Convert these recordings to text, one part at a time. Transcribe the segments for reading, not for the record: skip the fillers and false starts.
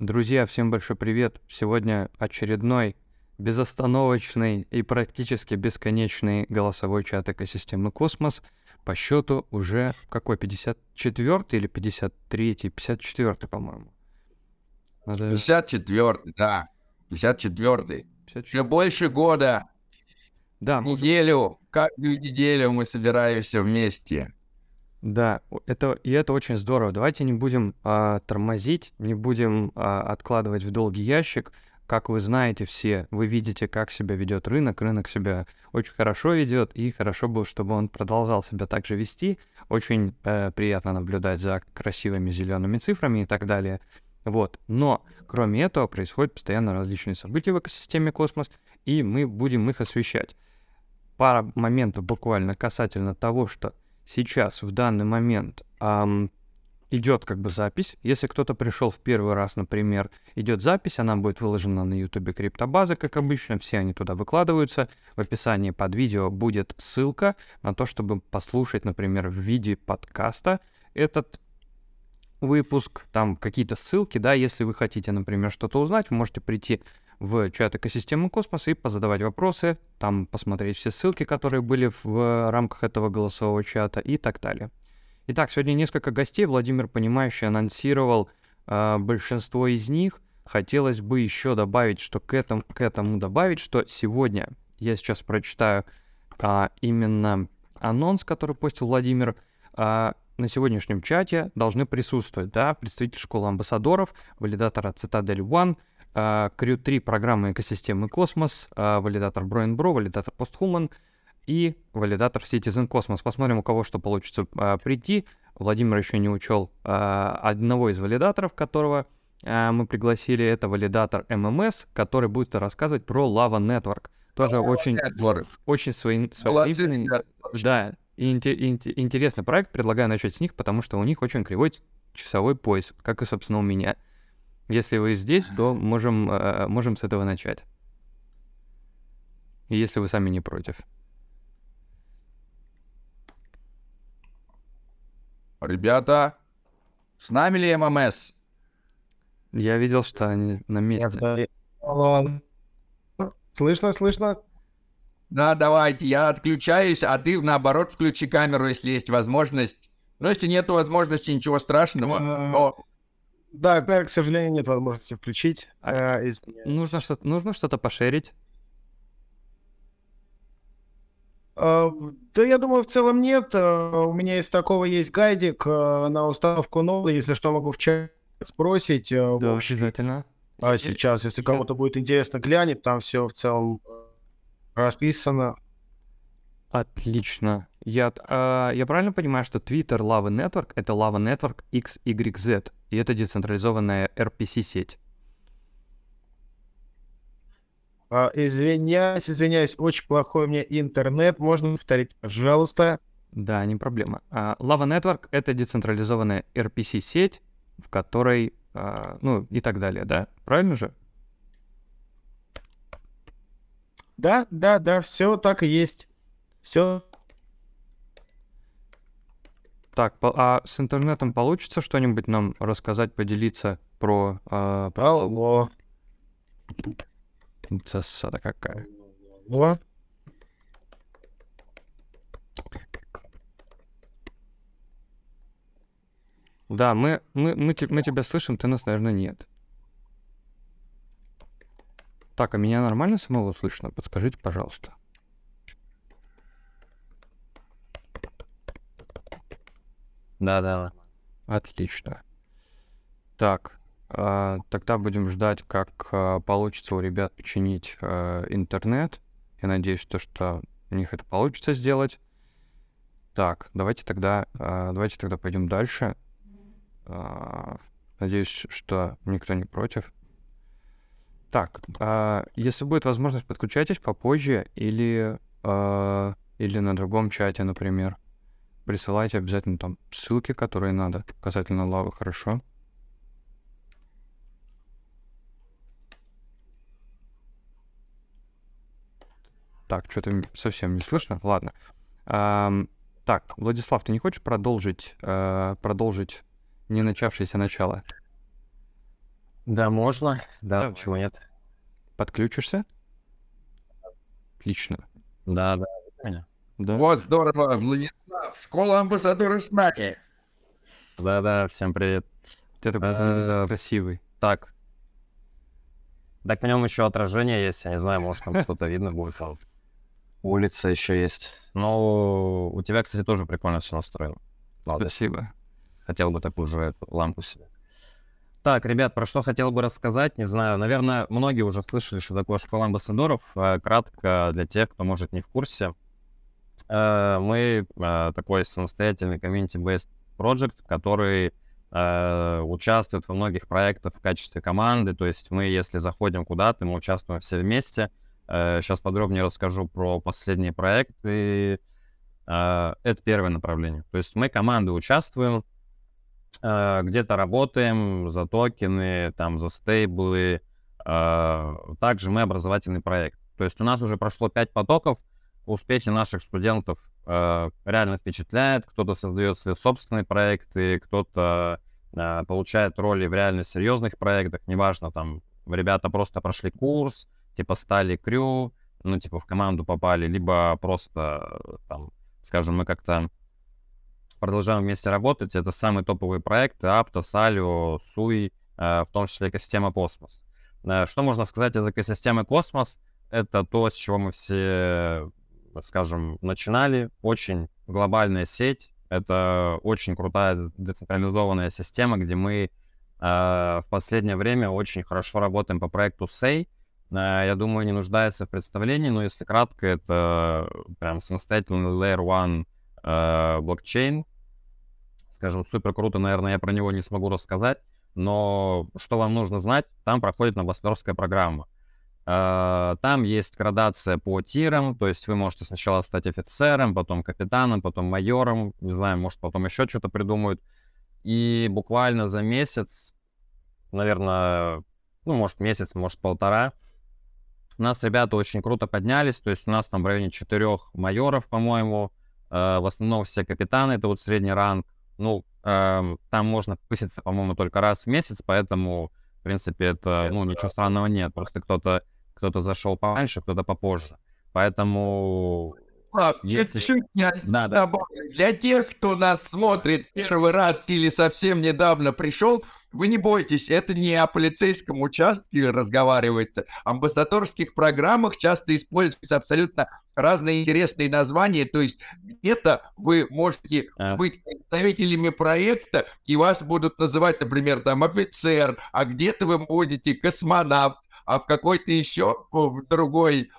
Друзья, всем большой привет! Сегодня очередной безостановочный и практически бесконечный голосовой чат экосистемы Космос. По счету уже какой? 54-й или 53-й? 54-й, по-моему. 54-й, да. 54-й. Уже больше года. Да. Неделю. Каждую неделю мы собираемся вместе. Да, это очень здорово. Давайте не будем тормозить, не будем откладывать в долгий ящик. Как вы знаете все, вы видите, как себя ведет рынок. Рынок себя очень хорошо ведет, и хорошо бы, чтобы он продолжал себя так же вести. Очень приятно наблюдать за красивыми зелеными цифрами и так далее. Вот. Но кроме этого происходят постоянно различные события в экосистеме Космос, и мы будем их освещать. Пара моментов буквально касательно того, что сейчас, в данный момент, идет как бы запись. Если кто-то пришел в первый раз, например, идет запись, она будет выложена на YouTube КриптоБазы, как обычно, все они туда выкладываются. В описании под видео будет ссылка на то, чтобы послушать, например, в виде подкаста этот выпуск, там какие-то ссылки, да, если вы хотите, например, что-то узнать, вы можете прийти в чат экосистемы Космоса и позадавать вопросы, там посмотреть все ссылки, которые были в рамках этого голосового чата и так далее. Итак, сегодня несколько гостей. Владимир Понимающий анонсировал большинство из них. Хотелось бы еще добавить, что что сегодня я сейчас прочитаю именно анонс, который постил Владимир. На сегодняшнем чате должны присутствовать, да, представитель школы амбассадоров, валидатора Citadel One, Crew-3 программы экосистемы Космос, валидатор Broin Bro, валидатор Posthuman и валидатор Citizen Cosmos. Посмотрим, у кого что получится прийти. Владимир еще не учел одного из валидаторов, которого мы пригласили. Это валидатор ММС, который будет рассказывать про Lava Network. Тоже очень своеобразный, да, интересный проект. Предлагаю начать с них, потому что у них очень кривой часовой пояс, как и, собственно, у меня. Если вы здесь, то можем с этого начать. Если вы сами не против. Ребята, с нами ли ММС? Я видел, что они на месте. Слышно? Да, давайте, я отключаюсь, а ты, наоборот, включи камеру, если есть возможность. Но если нету возможности, ничего страшного, но... Да, к сожалению, нет возможности включить. Нужно что-то пошерить? Да, я думаю, в целом нет. У меня из такого есть гайдик на установку нода. Если что, могу в чат спросить. Да, обязательно. А сейчас, если кому-то будет интересно, глянет, там все в целом расписано. Отлично. Я правильно понимаю, что Twitter Lava Network — это Lava Network XYZ, и это децентрализованная RPC-сеть? Извиняюсь, очень плохой у меня интернет. Можно повторить, пожалуйста? Да, не проблема. Lava Network — это децентрализованная RPC-сеть, в которой... и так далее, да? Правильно же? Да, все так и есть. Все. Так, а с интернетом получится что-нибудь нам рассказать, поделиться про... Алло. Засада какая. Алло. Да, мы тебя слышим, ты нас, наверное, нет. Так, а меня нормально самого слышно? Подскажите, пожалуйста. Да. Отлично. Так, тогда будем ждать, как получится у ребят починить интернет. Я надеюсь, что у них это получится сделать. Так, давайте тогда пойдем дальше. Надеюсь, что никто не против. Так, если будет возможность, подключайтесь попозже или на другом чате, например. Присылайте обязательно там ссылки, которые надо касательно лавы, хорошо? Так, что-то совсем не слышно. Ладно. Так, Владислав, ты не хочешь продолжить не начавшееся начало? Да, можно. Да, так. Почему нет? Подключишься? Отлично. Да, да. Понятно. Да. Вот здорово, Владислав, школа амбассадора Смаки. Да-да, всем привет. Ты такой красивый. Так. Так, на нем еще отражение есть, я не знаю, может там что-то видно будет. Улица еще есть. Ну, у тебя, кстати, тоже прикольно все настроено. Спасибо. Хотел бы такую же лампу себе. Так, ребят, про что хотел бы рассказать, не знаю. Наверное, многие уже слышали, что такое школа амбассадоров. Кратко, для тех, кто, может, не в курсе. Мы такой самостоятельный community-based project, который участвует во многих проектах в качестве команды. То есть мы, если заходим куда-то, мы участвуем все вместе. Сейчас подробнее расскажу про последние проекты. Это первое направление. То есть мы команды участвуем, где-то работаем за токены, там, за стейблы. Также мы образовательный проект. То есть у нас уже прошло 5 потоков. Успехи наших студентов реально впечатляют. Кто-то создает свои собственные проекты, кто-то получает роли в реально серьезных проектах. Неважно, там ребята просто прошли курс, типа стали крю, ну типа в команду попали, либо просто, там, скажем, мы как-то продолжаем вместе работать. Это самые топовые проекты: Aptos, Alio, Sui, в том числе экосистема Cosmos. Что можно сказать из экосистемы Cosmos? Это то, с чего мы все, скажем, начинали. Очень глобальная сеть. Это очень крутая децентрализованная система, где мы в последнее время очень хорошо работаем по проекту SEI. Я думаю, не нуждается в представлении, но если кратко, это прям самостоятельный Layer 1 блокчейн. Скажем, супер круто, наверное, я про него не смогу рассказать. Но что вам нужно знать, там проходит амбассадорская программа. Там есть градация по тирам, то есть вы можете сначала стать офицером, потом капитаном, потом майором, не знаю, может потом еще что-то придумают. И буквально за месяц, наверное, ну может месяц, может полтора, у нас ребята очень круто поднялись, то есть у нас там в районе 4 майоров, по-моему, в основном все капитаны, это вот средний ранг. Ну, там можно повыситься, по-моему, только раз в месяц, поэтому, в принципе, это, ну, ничего странного нет, просто кто-то зашел пораньше, кто-то попозже. Поэтому... Слав, если... чуть-чуть добавлю. Для тех, кто нас смотрит первый раз или совсем недавно пришел, вы не бойтесь, это не о полицейском участке разговаривается. В амбассадорских программах часто используются абсолютно разные интересные названия, то есть где-то вы можете быть представителями проекта, и вас будут называть, например, там офицер, а где-то вы будете космонавт, а в какой-то еще в другой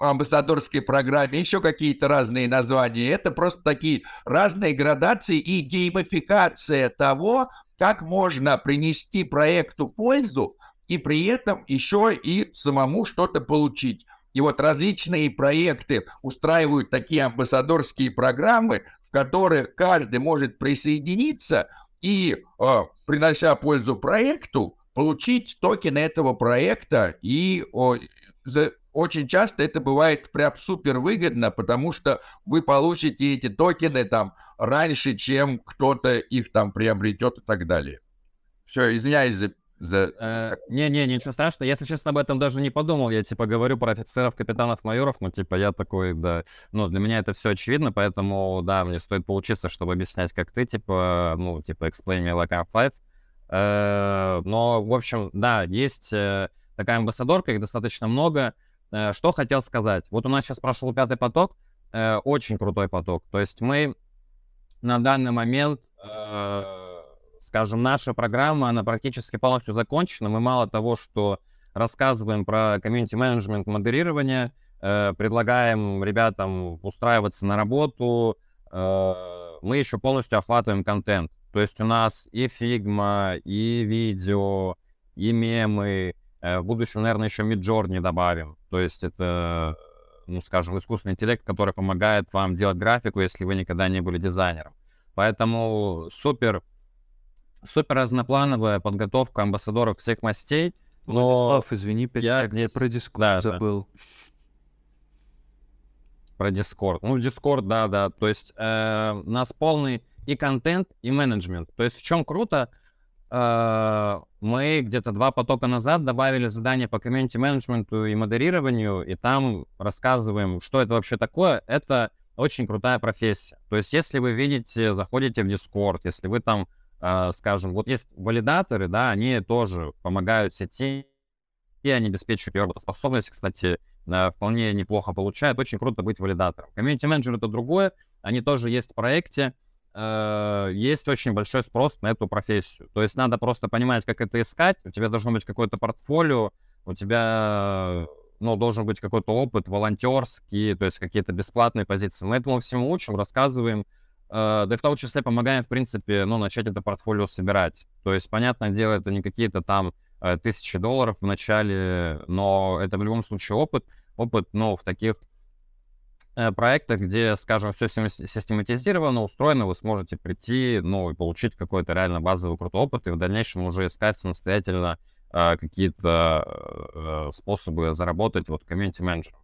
амбассадорской программе еще какие-то разные названия. Это просто такие разные градации и геймификация того, как можно принести проекту пользу и при этом еще и самому что-то получить. И вот различные проекты устраивают такие амбассадорские программы, в которых каждый может присоединиться и, принося пользу проекту, получить токены этого проекта. И очень часто это бывает прям супер выгодно, потому что вы получите эти токены там раньше, чем кто-то их там приобретет и так далее. Все, извиняюсь за... Не-не, ничего страшного. Если честно, об этом даже не подумал. Я типа говорю про офицеров, капитанов, майоров, ну типа я такой, да... Ну, для меня это все очевидно, поэтому, да, мне стоит поучиться, чтобы объяснять, как ты, типа, ну, типа, explain me like I'm five. Но, в общем, да, есть такая амбассадорка, их достаточно много. Что хотел сказать. Вот у нас сейчас прошел 5-й поток, очень крутой поток. То есть мы на данный момент, скажем, наша программа, она практически полностью закончена. Мы мало того, что рассказываем про комьюнити-менеджмент, модерирование, предлагаем ребятам устраиваться на работу, мы еще полностью охватываем контент. То есть у нас и фигма, и видео, и мемы. В будущем, наверное, еще Midjourney добавим. То есть это, ну, скажем, искусственный интеллект, который помогает вам делать графику, если вы никогда не были дизайнером. Поэтому супер, супер разноплановая подготовка амбассадоров всех мастей. Но... Владислав, извини, 5 я здесь... про Discord забыл. Да. Про Discord. Ну, Discord, да. То есть у нас полный и контент, и менеджмент. То есть в чем круто? мы где-то 2 потока назад добавили задание по комьюнити-менеджменту и модерированию, и там рассказываем, что это вообще такое. Это очень крутая профессия. То есть, если вы видите, заходите в Discord, если вы там, скажем, вот есть валидаторы, да, они тоже помогают сети, и они обеспечивают ее работоспособность, кстати, вполне неплохо получают. Очень круто быть валидатором. Комьюнити-менеджер — это другое, они тоже есть в проекте. Есть очень большой спрос на эту профессию. То есть надо просто понимать, как это искать. У тебя должно быть какое-то портфолио, у тебя, ну, должен быть какой-то опыт волонтерский, то есть какие-то бесплатные позиции. Мы этому всему учим, рассказываем, да и в том числе помогаем, в принципе, ну, начать это портфолио собирать. То есть, понятное дело, это не какие-то там тысячи долларов в начале, но это в любом случае опыт. Опыт, ну, в таких проектах, где, скажем, все систематизировано, устроено, вы сможете прийти, ну, и получить какой-то реально базовый крутой опыт, и в дальнейшем уже искать самостоятельно какие-то способы заработать вот комьюнити-менеджером.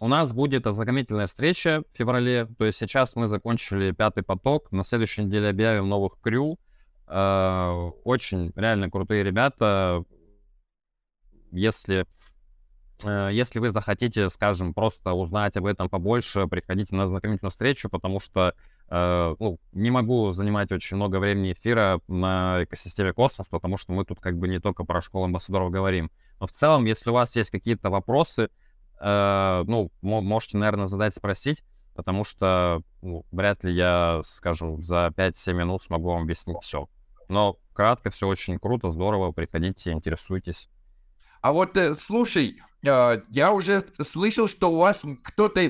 У нас будет ознакомительная встреча в феврале, то есть сейчас мы закончили 5-й поток, на следующей неделе объявим новых крю. Очень реально крутые ребята. Если вы захотите, скажем, просто узнать об этом побольше, приходите на ознакомительную встречу, потому что не могу занимать очень много времени эфира на экосистеме Cosmos, потому что мы тут как бы не только про школу амбассадоров говорим. Но в целом, если у вас есть какие-то вопросы, можете, наверное, задать, спросить, потому что вряд ли я, скажем, за 5-7 минут смогу вам объяснить все. Но кратко, все очень круто, здорово, приходите, интересуйтесь. А вот слушай, я уже слышал, что у вас кто-то...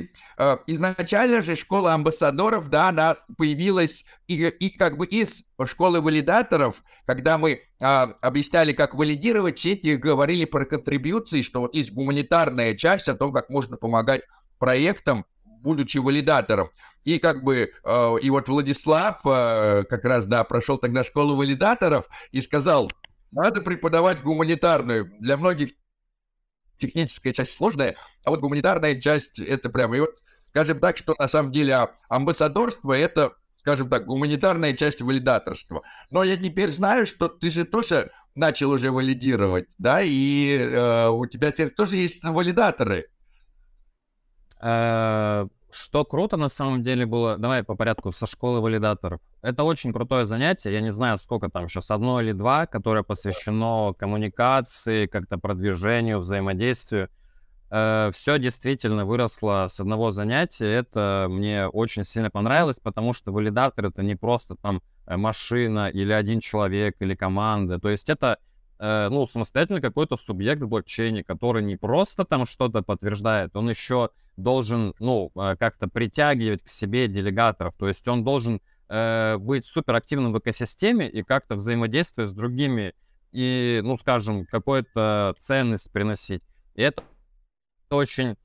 Изначально же школа амбассадоров, да, она появилась и как бы из школы валидаторов, когда мы объясняли, как валидировать сети, говорили про контрибьюции, что вот есть гуманитарная часть о том, как можно помогать проектам, будучи валидатором. И как бы, и вот Владислав как раз, да, прошел тогда школу валидаторов и сказал... Надо преподавать гуманитарную. Для многих техническая часть сложная, а вот гуманитарная часть — это прямо... И вот, скажем так, что на самом деле амбассадорство — это, скажем так, гуманитарная часть валидаторства. Но я теперь знаю, что ты же тоже начал уже валидировать, да? И у тебя теперь тоже есть валидаторы. Что круто на самом деле было, давай по порядку, со школы валидаторов. Это очень крутое занятие, я не знаю, сколько там сейчас, 1 или 2, которое посвящено коммуникации, как-то продвижению, взаимодействию. Все действительно выросло с одного занятия, это мне очень сильно понравилось, потому что валидатор — это не просто там машина или один человек или команда, то есть это... самостоятельно какой-то субъект в блокчейне, который не просто там что-то подтверждает, он еще должен, как-то притягивать к себе делегаторов, то есть он должен быть суперактивным в экосистеме и как-то взаимодействовать с другими и, скажем, какую-то ценность приносить. И это очень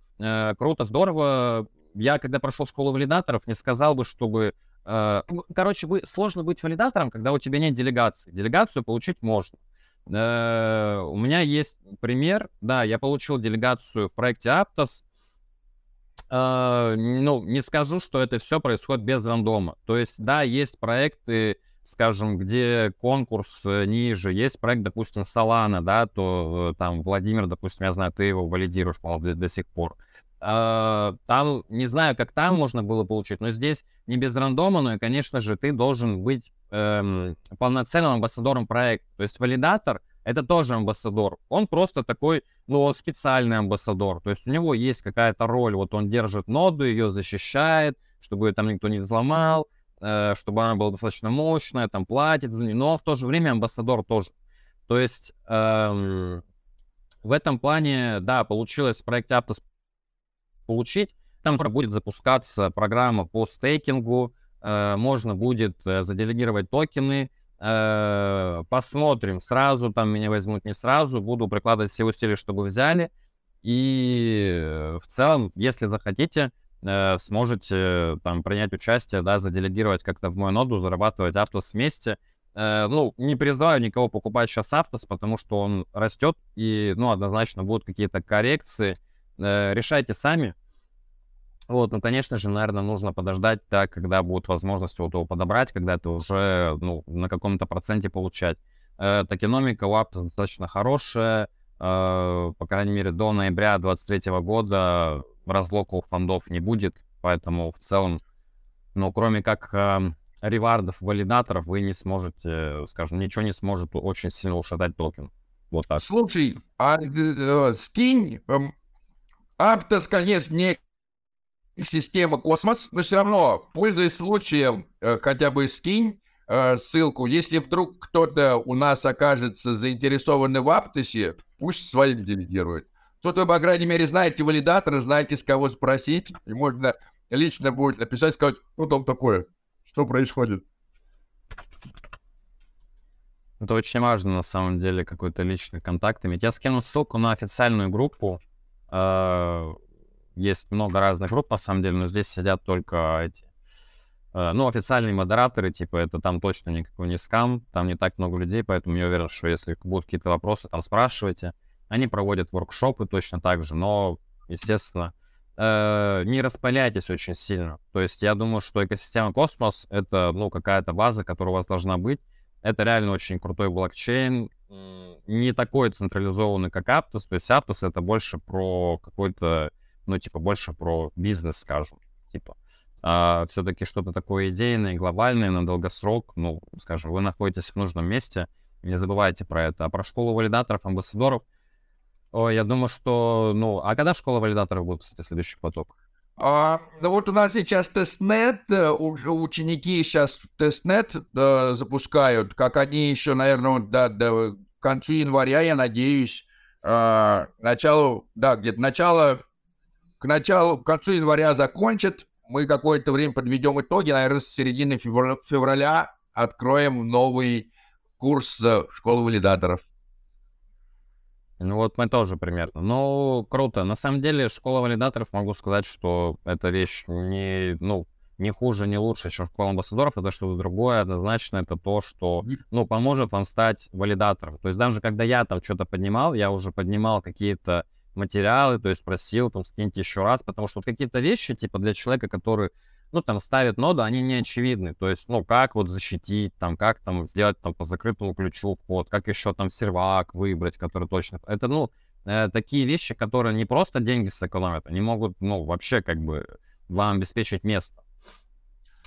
круто, здорово. Я, когда прошел школу валидаторов, не сказал бы, чтобы... Короче, сложно быть валидатором, когда у тебя нет делегации. Делегацию получить можно. У меня есть пример, да, я получил делегацию в проекте Aptos. Не скажу, что это все происходит без рандома. То есть, да, есть проекты, скажем, где конкурс ниже, есть проект, допустим, Solana, да, то там Владимир, допустим, я знаю, ты его валидируешь, по-моему, до сих пор. Там, не знаю, как там можно было получить, но здесь не без рандома, но и, конечно же, ты должен быть полноценным амбассадором проекта. То есть валидатор — это тоже амбассадор. Он просто такой, специальный амбассадор. То есть у него есть какая-то роль. Вот он держит ноду, ее защищает, чтобы ее там никто не взломал, чтобы она была достаточно мощная, там платит за нее. Но в то же время амбассадор тоже. То есть в этом плане, да, получилось в проекте Aptos получить. Там будет запускаться программа по стейкингу, можно будет заделегировать токены. Посмотрим, сразу там меня возьмут, не сразу. Буду прикладывать все усилия, чтобы взяли. И в целом, если захотите, сможете там принять участие, да, заделегировать как-то в мою ноду, зарабатывать Aptos вместе. Не призываю никого покупать сейчас Aptos, потому что он растет, и однозначно будут какие-то коррекции. Решайте сами. Вот, ну, конечно же, наверное, нужно подождать, так, когда будет возможность вот его подобрать, когда это уже, ну, на каком-то проценте получать. Токеномика у Aptos достаточно хорошая, по крайней мере, до ноября 2023 года разлоков фондов не будет, поэтому в целом, ну, кроме как ревардов, валидаторов, вы не сможете, скажем, ничего не сможет очень сильно ушатать токен. Вот так. Слушай, а скинь, Aptos, конечно, не система Cosmos, но все равно, пользуясь случаем, хотя бы скинь ссылку. Если вдруг кто-то у нас окажется заинтересованный в Aptos, пусть своим делегирует. Тут вы, по крайней мере, знаете валидатора, знаете, с кого спросить, и можно лично будет написать, сказать, ну там такое, что происходит. Это очень важно, на самом деле, какой-то личный контакт иметь. Я скину ссылку на официальную группу. Есть много разных групп, на самом деле, но здесь сидят только эти, ну, официальные модераторы, типа, это там точно никакой не скам, там не так много людей, поэтому я уверен, что если будут какие-то вопросы, там спрашивайте. Они проводят воркшопы точно так же, но, естественно, не распыляйтесь очень сильно. То есть я думаю, что экосистема Cosmos — это, ну, какая-то база, которая у вас должна быть. Это реально очень крутой блокчейн, не такой централизованный, как Aptos. То есть Aptos — это больше про какой-то, ну, типа, больше про бизнес, скажем, типа. А все-таки что-то такое идейное, глобальное, на долгосрок, ну, скажем, вы находитесь в нужном месте, не забывайте про это. А про школу валидаторов, амбассадоров, я думаю, что, ну, а когда школа валидаторов будет, кстати, следующий поток? Ну вот у нас сейчас тестнет, уже ученики сейчас тестнет запускают, как они еще, наверное, до конца января, я надеюсь, к концу января закончат, мы какое-то время подведем итоги, наверное, с середины февраля откроем новый курс школы валидаторов. Ну вот мы тоже примерно. Ну, круто. На самом деле, школа валидаторов, могу сказать, что эта вещь не хуже, не лучше, чем школа амбассадоров. Это что-то другое. Однозначно это то, что, ну, поможет вам стать валидатором. То есть даже когда я там что-то поднимал, я уже поднимал какие-то материалы, то есть просил, там, скиньте еще раз, потому что вот какие-то вещи, типа, для человека, который, ну, там, ставит ноду, они не очевидны. То есть, ну, как вот защитить, там, как там сделать там по закрытому ключу вход, как еще там сервак выбрать, который точно... Это, ну, такие вещи, которые не просто деньги сэкономят, они могут, ну, вообще, как бы, вам обеспечить место.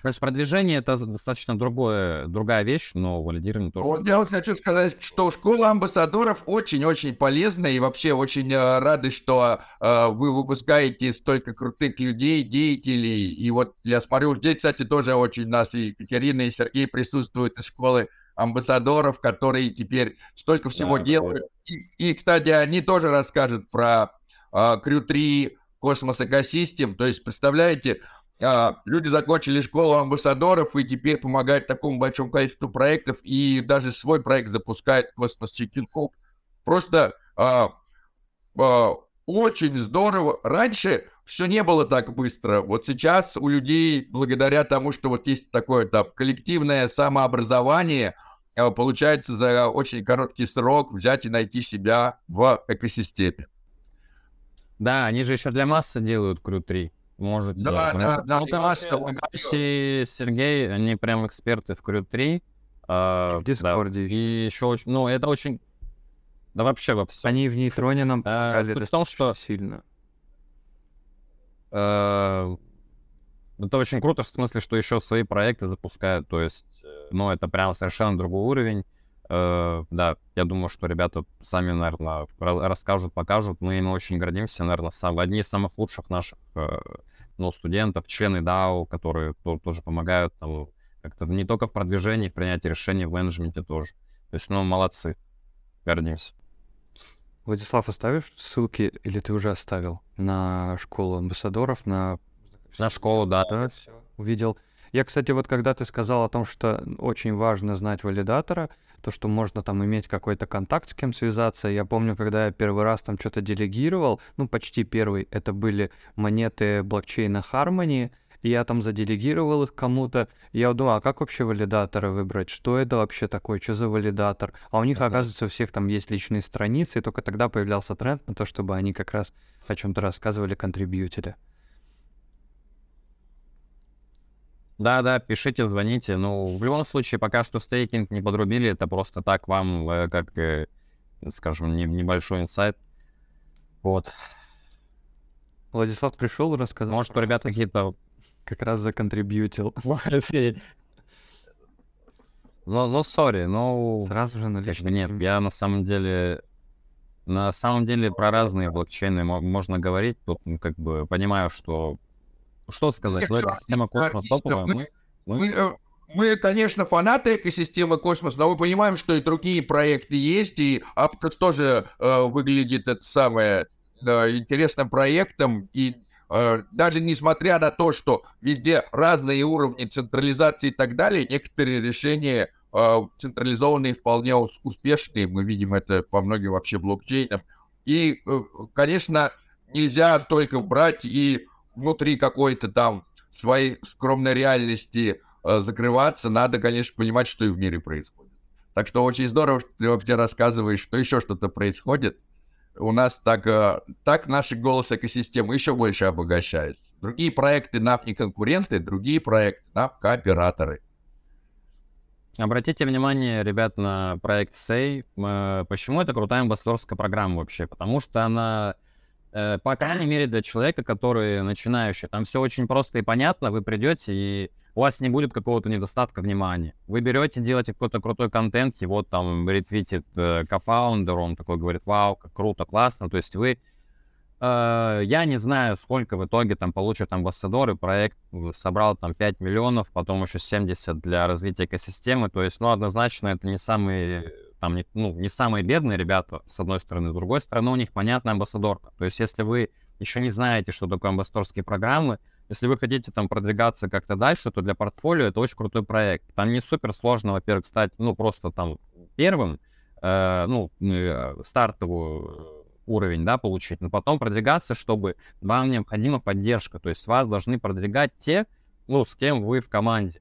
То есть продвижение — это достаточно другая вещь, но валидирование тоже. Вот я вот хочу сказать, что школа амбассадоров очень-очень полезна, и вообще очень рады, что вы выпускаете столько крутых людей, деятелей. И вот я смотрю, здесь, кстати, тоже очень у нас и Екатерина, и Сергей присутствуют из школы амбассадоров, которые теперь столько всего делают. И, кстати, они тоже расскажут про Crew-3, Cosmos Ecosystem. То есть, представляете... Люди закончили школу амбассадоров и теперь помогают такому большому количеству проектов и даже свой проект запускает Cosmos Chicken. Просто очень здорово. Раньше все не было так быстро. Вот сейчас у людей, благодаря тому, что вот есть такое там коллективное самообразование, получается за очень короткий срок взять и найти себя в экосистеме. Да, они же еще для массы делают Crew-3. Может, Сергей, они прям эксперты в Crew-3. В Discord. И еще очень, ну, это очень, да вообще во всем. Они в нейтроне нам показали, суть в том, что сильно. Это очень круто, в смысле, что еще свои проекты запускают, то есть, ну, это прям совершенно другой уровень. Да, я думаю, что ребята сами, наверное, расскажут, покажут. Мы им очень гордимся, наверное, одни из самых лучших наших студентов, члены DAO, которые тоже помогают там, как-то не только в продвижении, в принятии решений, в менеджменте тоже. То есть, ну, молодцы, гордимся. Владислав, оставишь ссылки, или ты уже оставил, на школу амбассадоров, на школу, да. Увидел. Я, кстати, вот когда ты сказал о том, что очень важно знать валидатора, то, что можно там иметь какой-то контакт, с кем связаться. Я помню, когда я первый раз там что-то делегировал, ну, почти первый, это были монеты блокчейна Harmony, и я там заделегировал их кому-то. Я думал, а как вообще валидатора выбрать? Что это вообще такое? Что за валидатор? А у них, оказывается, у всех там есть личные страницы, и только тогда появлялся тренд на то, чтобы они как раз о чем-то рассказывали контрибьютере. Да, пишите, звоните. Ну, в любом случае, пока что стейкинг не подрубили, это просто так вам, как, скажем, небольшой инсайт. Вот. Владислав пришел и рассказал. Может, ребята какие-то... Как раз законтрибьютил. Ну, сори, но... Сразу же налично. Нет, я на самом деле про разные блокчейны можно говорить. Тут, как бы, понимаю, что сказать. Экосистема Космос топовая. Мы, конечно, фанаты экосистемы Космос, но мы понимаем, что и другие проекты есть, и Aptos тоже выглядит это самое интересным проектом. И даже несмотря на то, что везде разные уровни централизации и так далее, некоторые решения централизованные вполне успешные. Мы видим это по многим вообще блокчейнам. И, конечно, нельзя только брать и внутри какой-то там своей скромной реальности закрываться. Надо, конечно, понимать, что и в мире происходит. Так что очень здорово, что ты вообще рассказываешь, что еще что-то происходит. У нас так наш голос экосистемы еще больше обогащается. Другие проекты нам не конкуренты, другие проекты нам кооператоры. Обратите внимание, ребят, на проект Say. Почему это крутая амбассадорская программа вообще? Потому что она, по крайней мере, для человека, который начинающий, там все очень просто и понятно. Вы придете, и у вас не будет какого-то недостатка внимания. Вы берете, делаете какой-то крутой контент, его там ретвитит кофаундер, он такой говорит: вау, как круто, классно. То есть вы, я не знаю, сколько в итоге там получат амбассадоры, проект собрал там 5 миллионов, потом еще 70 для развития экосистемы. То есть, ну, однозначно, это не самые бедные ребята, с одной стороны. С другой стороны, у них понятная амбассадорка. То есть, если вы еще не знаете, что такое амбассадорские программы, если вы хотите там продвигаться как-то дальше, то для портфолио это очень крутой проект. Там не супер сложно, во-первых, стать, ну, просто там первым, стартовую уровень, да, получить, но потом продвигаться, чтобы вам необходима поддержка. То есть вас должны продвигать те, ну, с кем вы в команде.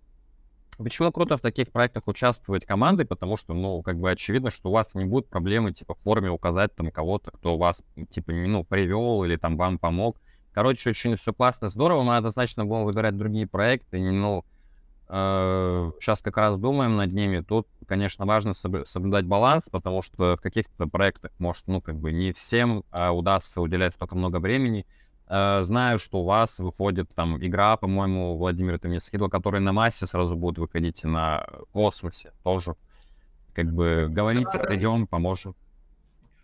Почему круто в таких проектах участвовать командой? Потому что, ну, как бы очевидно, что у вас не будет проблемы, типа, в форме указать там кого-то, кто вас, типа, ну, привел или там вам помог. Короче, очень все классно, здорово. Мы однозначно будем выбирать другие проекты. Ну, сейчас как раз думаем над ними. Тут, конечно, важно соблюдать баланс, потому что в каких-то проектах, может, ну, как бы не всем удастся уделять столько много времени. Знаю, что у вас выходит там игра, по-моему, Владимир, ты мне скидывал, которая на массе сразу будет выходить, и на космосе тоже. Как бы говорите, придем, поможем.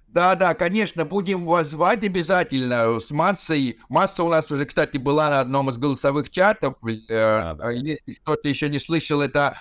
Да, конечно, будем вас звать обязательно с массой. Масса у нас уже, кстати, была на одном из голосовых чатов. Да. Если кто-то еще не слышал, это,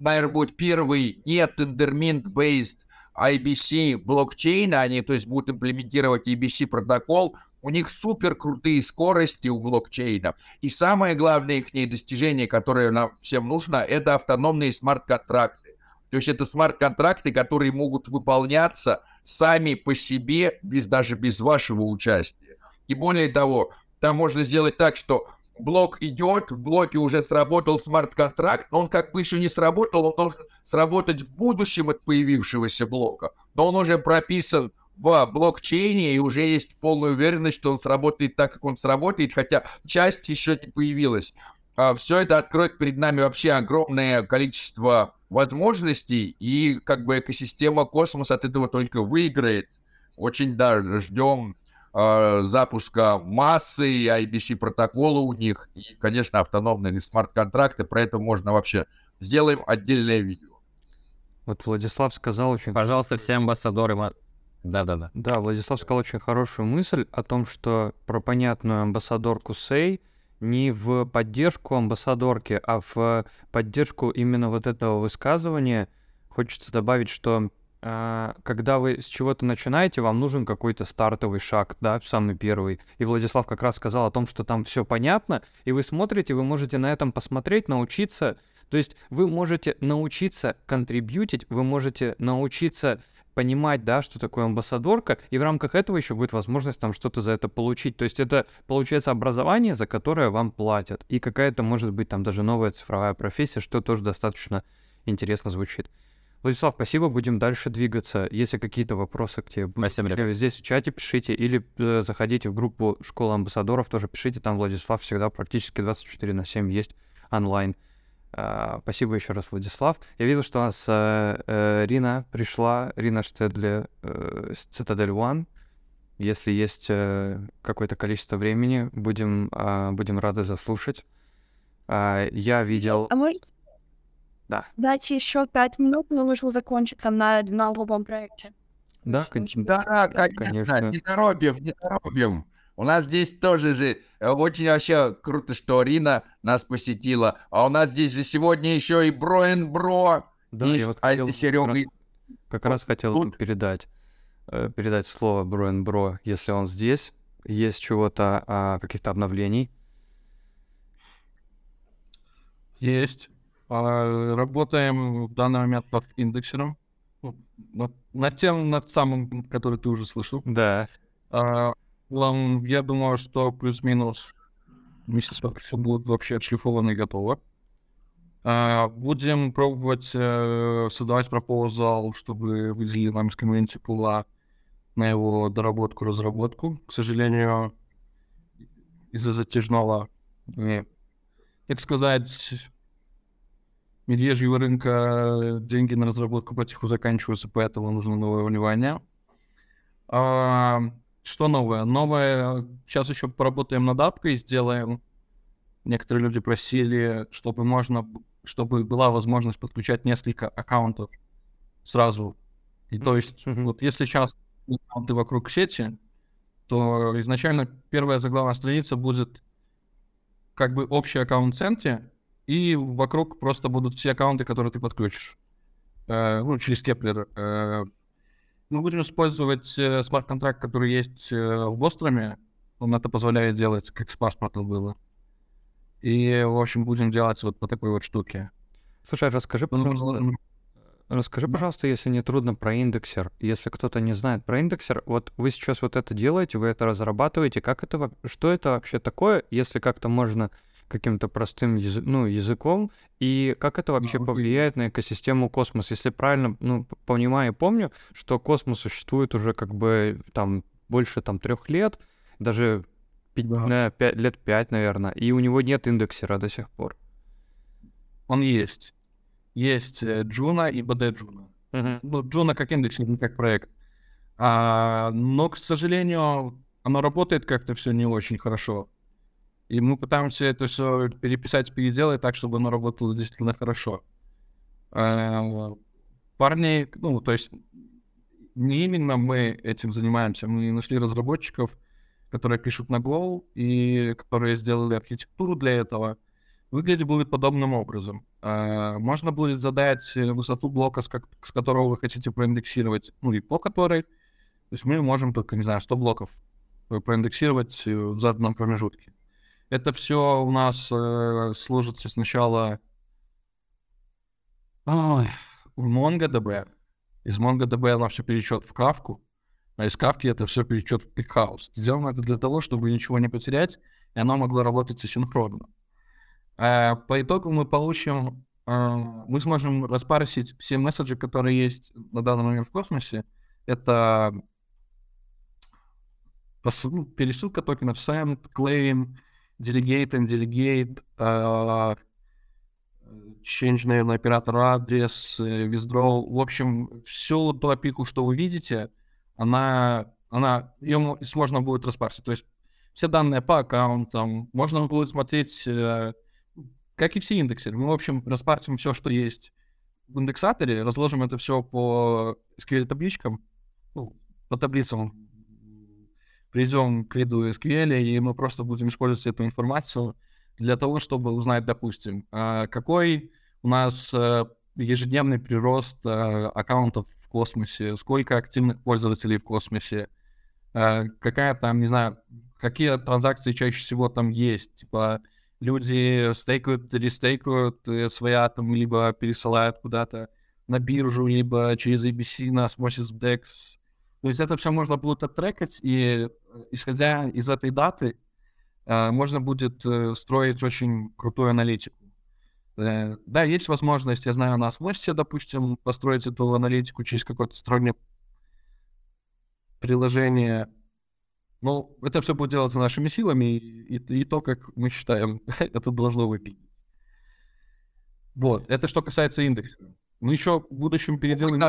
наверное, будет первый не тендерминт-based IBC блокчейн. Они, то есть, будут имплементировать IBC протокол. У них супер крутые скорости у блокчейнов. И самое главное их достижение, которое нам всем нужно, это автономные смарт-контракты. То есть это смарт-контракты, которые могут выполняться сами по себе, даже без вашего участия. И более того, там можно сделать так, что блок идет, в блоке уже сработал смарт-контракт, но он как бы еще не сработал, он должен сработать в будущем от появившегося блока. Но он уже прописан в блокчейне, и уже есть полная уверенность, что он сработает так, как он сработает, хотя часть еще не появилась. Все это откроет перед нами вообще огромное количество возможностей, и как бы экосистема Космос от этого только выиграет. Очень даже ждем запуска массы, IBC протокола у них, и, конечно, автономные смарт-контракты, про это можно вообще. Сделаем отдельное видео. Вот Владислав сказал очень... Пожалуйста, все амбассадоры... Да. Да, Владислав сказал очень хорошую мысль о том, что про понятную амбассадорку Сей не в поддержку амбассадорки, а в поддержку именно вот этого высказывания. Хочется добавить, что когда вы с чего-то начинаете, вам нужен какой-то стартовый шаг, да, самый первый. И Владислав как раз сказал о том, что там все понятно, и вы смотрите, вы можете на этом посмотреть, научиться. То есть вы можете научиться контрибьютить, вы можете научиться понимать, да, что такое амбассадорка, и в рамках этого еще будет возможность там что-то за это получить. То есть это, получается, образование, за которое вам платят, и какая-то, может быть, там даже новая цифровая профессия, что тоже достаточно интересно звучит. Владислав, спасибо, будем дальше двигаться. Если какие-то вопросы к тебе, спасибо, здесь в чате пишите, или заходите в группу «Школа амбассадоров», тоже пишите, там Владислав всегда практически 24/7 есть. онлайн. Спасибо еще раз, Владислав. Я видел, что у нас Рина пришла, Рина Штедле с Citadel One. Если есть какое-то количество времени, будем рады заслушать. Я видел... А может, да. Дайте еще 5 минут, но нужно закончить там на новом проекте. Да, конечно. Да, конечно. Не торопим. У нас здесь тоже же очень вообще круто, что Рина нас посетила. А у нас здесь же сегодня еще и Broin Bro. Да, и я вот хотел, Серега... передать слово Broin Bro, если он здесь. Есть чего-то, каких-то обновлений? Есть. Работаем в данный момент над индексером. Над самым, который ты уже слышал. Да. Я думаю, что плюс-минус месяц все будет вообще отшлифовано и готово. Будем пробовать создавать пропозал, чтобы выделили нам из комьюнити пула на его доработку, разработку. К сожалению, из-за затяжного, так сказать, медвежьего рынка деньги на разработку потихоньку заканчиваются, поэтому нужно новое вливание. Что новое? Новое. Сейчас еще поработаем над апкой, сделаем. Некоторые люди просили, чтобы была возможность подключать несколько аккаунтов сразу. И то есть, вот если сейчас аккаунты вокруг сети, то изначально первая заглавная страница будет как бы общий аккаунт в центре, и вокруг просто будут все аккаунты, которые ты подключишь. Через Keplr. Мы будем использовать смарт-контракт, который есть в Bostrum. Он это позволяет делать, как с паспортом было. И, в общем, будем делать вот по такой вот штуке. Слушай, расскажи, пожалуйста, если не трудно, про индексер. Если кто-то не знает про индексер, вот вы сейчас вот это делаете, вы это разрабатываете. Что это вообще такое, если как-то можно каким-то простым языком, и как это вообще повлияет на экосистему Cosmos? Если правильно понимаю и помню, что Cosmos существует уже как бы там больше 3 лет, даже 5 лет, наверное, и у него нет индексера до сих пор. Он есть. Есть Джуна и БД Джуна. Джуна как индексник, не как проект. Но, к сожалению, оно работает как-то все не очень хорошо. И мы пытаемся это все переписать, переделать так, чтобы оно работало действительно хорошо. Парни, то есть не именно мы этим занимаемся. Мы нашли разработчиков, которые пишут на Go, и которые сделали архитектуру для этого. Выглядит будет подобным образом. Можно будет задать высоту блока, с которого вы хотите проиндексировать, и по которой. То есть мы можем только, 100 блоков проиндексировать в заданном промежутке. Это все у нас сложится сначала в MongoDB. Из MongoDB она все перечет в Kafka, а из Kafka это все перечет в Pickhouse. Сделано это для того, чтобы ничего не потерять, и оно могло работать синхронно. По итогу мы получим... мы сможем распарсить все месседжи, которые есть на данный момент в космосе. Это пересылка токенов send, claim, Delegate and Delegate, Change, наверное, оператор адрес, Withdraw. В общем, всю ту опику, что вы видите, ее можно будет распарсить. То есть все данные по аккаунтам, можно будет смотреть, как и все индексеры. Мы, в общем, распарсим все, что есть в индексаторе, разложим это все по SQL-табличкам, по таблицам. Придем к виду SQL, и мы просто будем использовать эту информацию для того, чтобы узнать, допустим, какой у нас ежедневный прирост аккаунтов в космосе, сколько активных пользователей в космосе, какая там, какие транзакции чаще всего там есть. Типа люди стейкают, рестейкают свои атомы, либо пересылают куда-то на биржу, либо через IBC на Osmosis DEX. То есть это все можно будет оттрекать, и, исходя из этой даты, можно будет строить очень крутую аналитику. Да, есть возможность, я знаю, у нас можете, допустим, построить эту аналитику через какое-то стороннее приложение. Но это все будет делаться нашими силами, и то, как мы считаем, это должно выглядеть. Вот, это что касается индекса. Мы еще в будущем переделаем...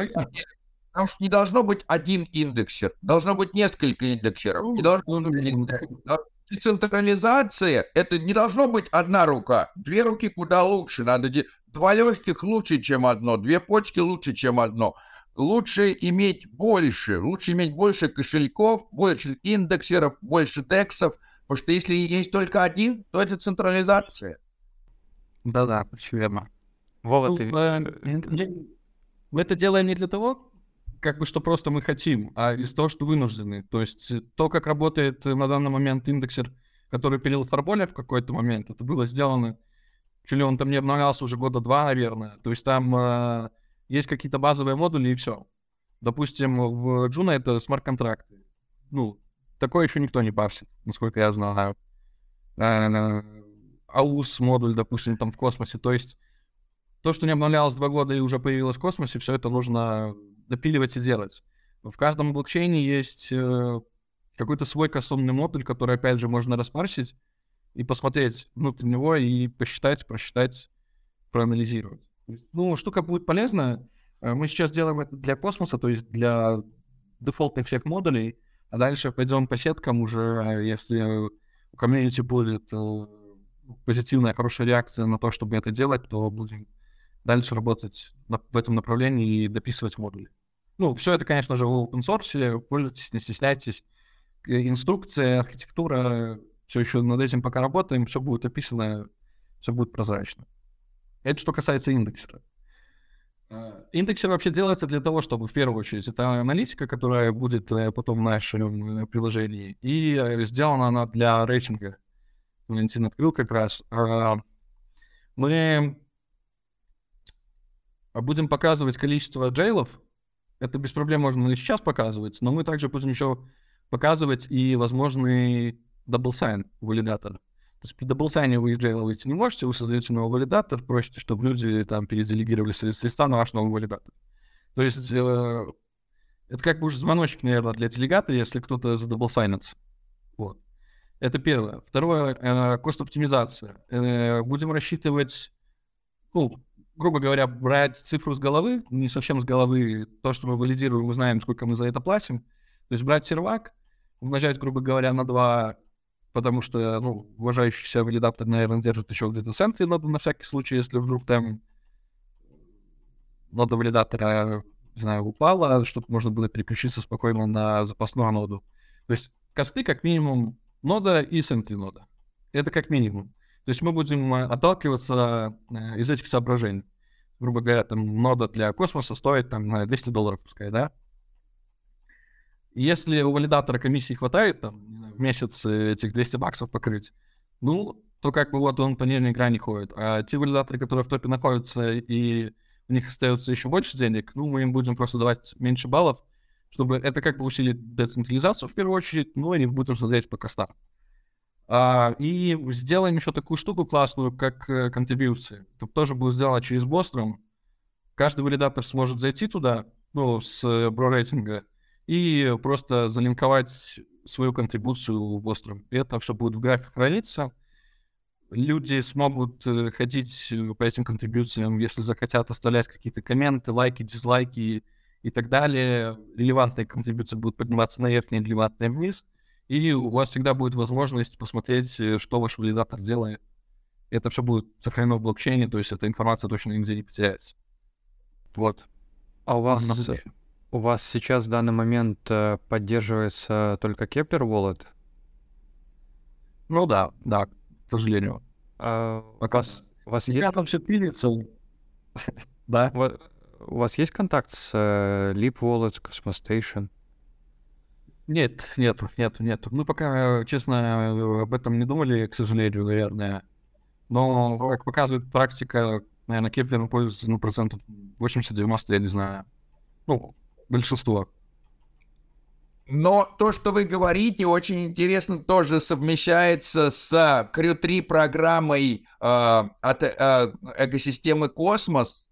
Потому что не должно быть один индексер, должно быть несколько индексеров. Не должно быть... Децентрализация, это не должно быть одна рука. Две руки куда лучше. Надо два легких лучше, чем одно. Две почки лучше, чем одно. Лучше иметь больше кошельков, больше индексеров, больше дексов. Потому что если есть только один, то это централизация. Да-да, верно. Вова, ты... Мы это делаем не для того, что просто мы хотим, а из того, что вынуждены. То есть то, как работает на данный момент индексер, который пилил Фарболя в какой-то момент, это было сделано, чуть ли он там не обновлялся уже года два, наверное. То есть там есть какие-то базовые модули и все. Допустим, в Juno это смарт-контракты. Ну, такое еще никто не парсит, насколько я знаю. AUS модуль, допустим, там в космосе. То есть то, что не обновлялось два года и уже появилось в космосе, все это нужно допиливать и делать. В каждом блокчейне есть какой-то свой кастомный модуль, который, опять же, можно распарсить и посмотреть внутрь него, и посчитать, просчитать, проанализировать. Ну, штука будет полезна. Мы сейчас делаем это для космоса, то есть для дефолтных всех модулей, а дальше пойдем по сеткам уже, если у комьюнити будет позитивная, хорошая реакция на то, чтобы это делать, то будем дальше работать в этом направлении и дописывать модули. Ну, все это, конечно же, в open source, пользуйтесь, не стесняйтесь. Инструкция, архитектура, все еще над этим пока работаем, все будет описано, все будет прозрачно. Это что касается индексера. Индексер вообще делается для того, чтобы, в первую очередь, это аналитика, которая будет потом в нашем приложении, и сделана она для рейтинга. Валентин открыл как раз. Мы... будем показывать количество джейлов. Это без проблем можно и сейчас показывать, но мы также будем еще показывать и возможный даблсайн валидатора. То есть при даблсайне вы из джейла выйти не можете, вы создаете новый валидатор, просите, чтобы люди там переделегировали с листа на ваш новый валидатор. То есть это как бы уже звоночек, наверное, для делегата, если кто-то задаблсайнится. Вот. Это первое. Второе, кост-оптимизация. Будем рассчитывать... грубо говоря, брать цифру с головы, не совсем с головы, то, что мы валидируем, мы знаем, сколько мы за это платим. То есть брать сервак, умножать, грубо говоря, на 2, потому что, уважающийся валидатор, наверное, держит еще где-то центы, надо на всякий случай, если вдруг там нода валидатора, не знаю, упала, чтобы можно было переключиться спокойно на запасную ноду. То есть косты как минимум нода и центы нода. Это как минимум. То есть мы будем отталкиваться из этих соображений. Грубо говоря, там нода для космоса стоит там $200, пускай, да? Если у валидатора комиссии хватает там в месяц этих $200 покрыть, то как бы вот он по нижней грани ходит. А те валидаторы, которые в топе находятся, и у них остается еще больше денег, мы им будем просто давать меньше баллов, чтобы это как бы усилить децентрализацию в первую очередь, и будем смотреть по костам. И сделаем еще такую штуку классную, как контрибьюции. Это тоже будет сделано через Bostrum. Каждый валидатор сможет зайти туда, с бро-рейтинга, и просто залинковать свою контрибуцию в Bostrum. И это все будет в графе храниться. Люди смогут ходить по этим контрибьюциям, если захотят, оставлять какие-то комменты, лайки, дизлайки и так далее. Релевантные контрибьюции будут подниматься наверх, нерелевантные вниз. И у вас всегда будет возможность посмотреть, что ваш валидатор делает. Это все будет сохранено в блокчейне, то есть эта информация точно нигде не потеряется. Вот. А у вас сейчас в данный момент поддерживается только Keplr Wallet? Да, к сожалению. У вас есть... Ребята все пилится. Да. У вас есть контакт с Leap Wallet, Cosmostation? Нет. Мы пока, честно, об этом не думали, к сожалению, наверное. Но, как показывает практика, наверное, Keplr пользуется, 80-90, я не знаю. Большинство. Но то, что вы говорите, очень интересно, тоже совмещается с Crew-3 программой от экосистемы Космос,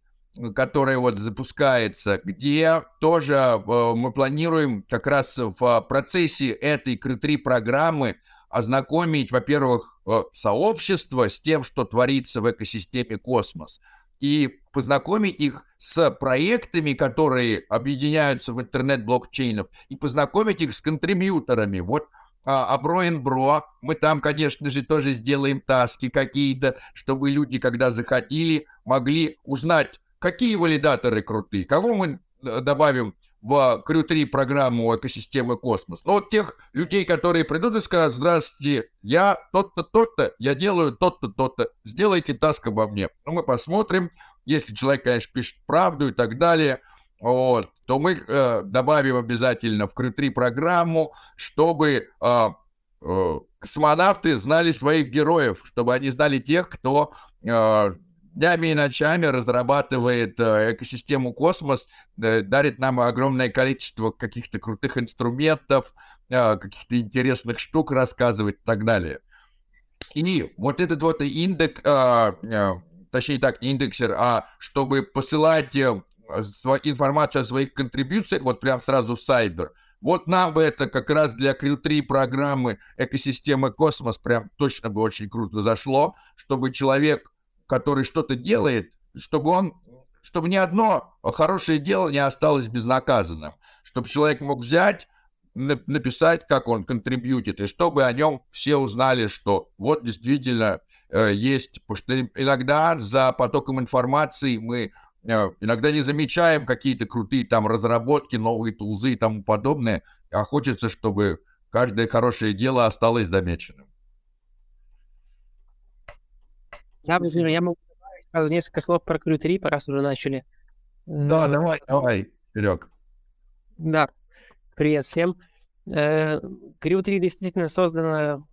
которая запускается, где тоже мы планируем как раз в процессе этой Crew-3 программы ознакомить, во-первых, сообщество с тем, что творится в экосистеме Космос, и познакомить их с проектами, которые объединяются в интернет-блокчейнов, и познакомить их с контрибьюторами. Вот Broin Bro, мы там, конечно же, тоже сделаем таски какие-то, чтобы люди, когда захотели, могли узнать, какие валидаторы крутые, кого мы добавим в Crew-3 программу экосистемы Космос. Но вот тех людей, которые придут и скажут: здравствуйте, я тот-то, тот-то, я делаю тот-то, тот-то, сделайте таск обо мне. Ну, мы посмотрим, если человек, конечно, пишет правду и так далее, вот, то мы добавим обязательно в Crew-3 программу, чтобы космонавты знали своих героев, чтобы они знали тех, кто... днями и ночами разрабатывает экосистему Космос, дарит нам огромное количество каких-то крутых инструментов, каких-то интересных штук рассказывает и так далее. И вот этот вот индекс, точнее так, не индексер, а чтобы посылать информацию о своих контрибьюциях, вот прям сразу в Сайбер, вот нам бы это как раз для Crew-3 программы экосистемы Космос прям точно бы очень круто зашло, чтобы человек, который что-то делает, чтобы ни одно хорошее дело не осталось безнаказанным, чтобы человек мог взять, написать, как он контрибьютит, и чтобы о нем все узнали, что вот действительно есть, потому что иногда за потоком информации мы иногда не замечаем какие-то крутые там разработки, новые тулзы и тому подобное, а хочется, чтобы каждое хорошее дело осталось замеченным. Да, Владимир, я могу добавить сразу несколько слов про Crew-3, раз уже начали. Да, давай, Серег. Да, привет всем. Crew-3 действительно создана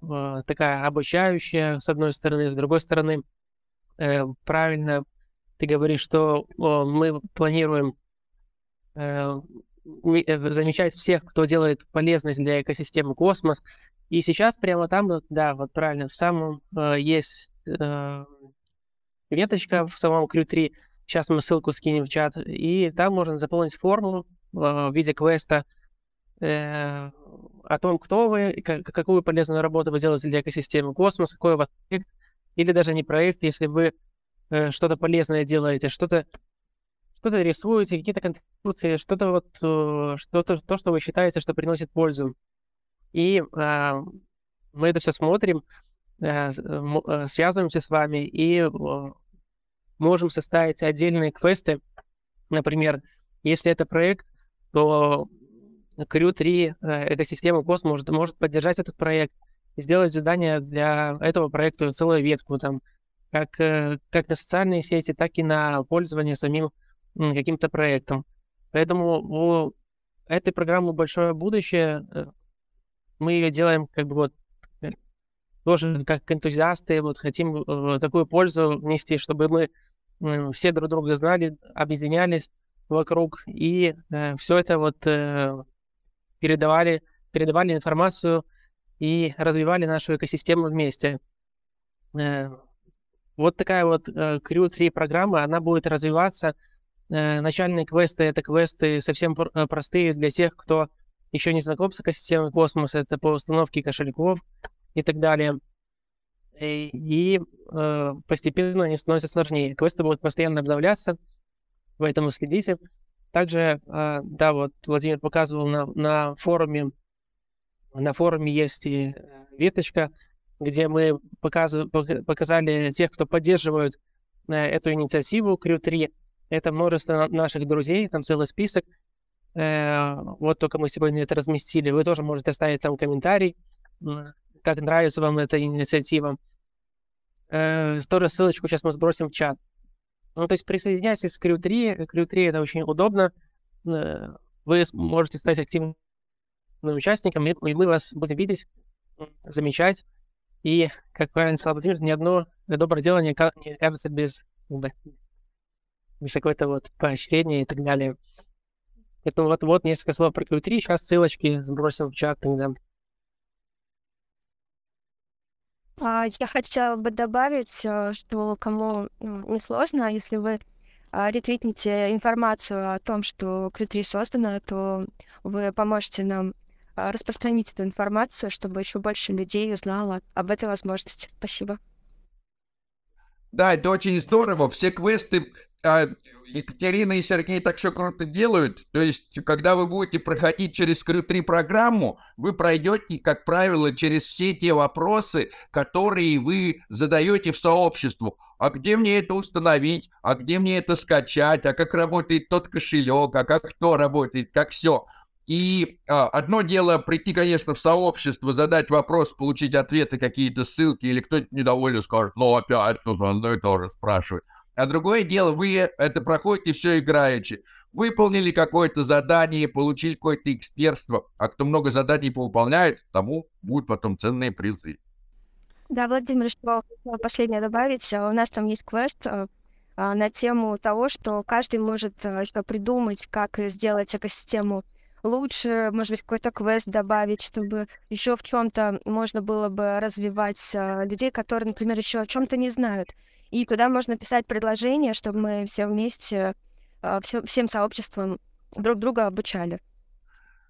такая обучающая, с одной стороны, с другой стороны. Правильно ты говоришь, что мы планируем замечать всех, кто делает полезность для экосистемы Космос. И сейчас прямо там, да, вот правильно, в самом есть... веточка в самом Crew-3. Сейчас мы ссылку скинем в чат. И там можно заполнить форму в виде квеста о том, кто вы, какую полезную работу вы делаете для экосистемы Космос, какой у вас проект, или даже не проект, если вы что-то полезное делаете, что-то рисуете, какие-то конструкции, то, что вы считаете, что приносит пользу. И мы это все смотрим, связываемся с вами и можем составить отдельные квесты. Например, если это проект, то Crew-3 экосистема Космос может поддержать этот проект и сделать задание для этого проекта, целую ветку, там, как на социальные сети, так и на пользование самим каким-то проектом. Поэтому у этой программы большое будущее. Мы ее делаем как бы вот тоже как энтузиасты, вот хотим такую пользу внести, чтобы мы все друг друга знали, объединялись вокруг и все это вот передавали информацию и развивали нашу экосистему вместе. Вот такая вот Crew-3 программа, она будет развиваться. Начальные квесты — это квесты совсем простые для тех, кто еще не знаком с экосистемой Космос, это по установке кошельков и так далее. И постепенно они становятся сложнее. Квесты будут постоянно обновляться, поэтому следите. Также, да, вот Владимир показывал на форуме. На форуме есть и веточка, где мы показали тех, кто поддерживает эту инициативу Crew-3. Это множество наших друзей, там целый список. Вот только мы сегодня это разместили. Вы тоже можете оставить там комментарий, как нравится вам эта инициатива. Тоже ссылочку сейчас мы сбросим в чат. Ну, то есть присоединяйтесь к Crew-3. Crew-3 это очень удобно. Вы можете стать активным участником, и мы вас будем видеть, замечать. И, как правильно сказал Владимир, ни одно доброе дело не кажется без какого-то вот поощрения и так далее. Поэтому вот несколько слов про Crew-3. Сейчас ссылочки сбросим в чат. Я хотела бы добавить, что кому не сложно, если вы ретвитните информацию о том, что Crew-3 создана, то вы поможете нам распространить эту информацию, чтобы еще больше людей узнало об этой возможности. Спасибо. Да, это очень здорово. Все квесты Екатерина и Сергей так все круто делают. То есть, когда вы будете проходить через Crew-3 программу, вы пройдете, как правило, через все те вопросы, которые вы задаете в сообществу. А где мне это установить? А где мне это скачать? А как работает тот кошелек? А как кто работает? Как все? И одно дело прийти, конечно, в сообщество, задать вопрос, получить ответы, какие-то ссылки, или кто-то недоволен, скажет, ну опять тут одно и то же спрашивает. А другое дело, вы это проходите все играючи. Выполнили какое-то задание, получили какое-то экспертство. А кто много заданий повыполняет, тому будут потом ценные призы. Да, Владимир, что последнее добавить. У нас там есть квест на тему того, что каждый может что придумать, как сделать экосистему лучше, может быть, какой-то квест добавить, чтобы еще в чем-то можно было бы развивать людей, которые, например, еще о чем-то не знают. И туда можно писать предложения, чтобы мы все вместе, всем сообществом друг друга обучали.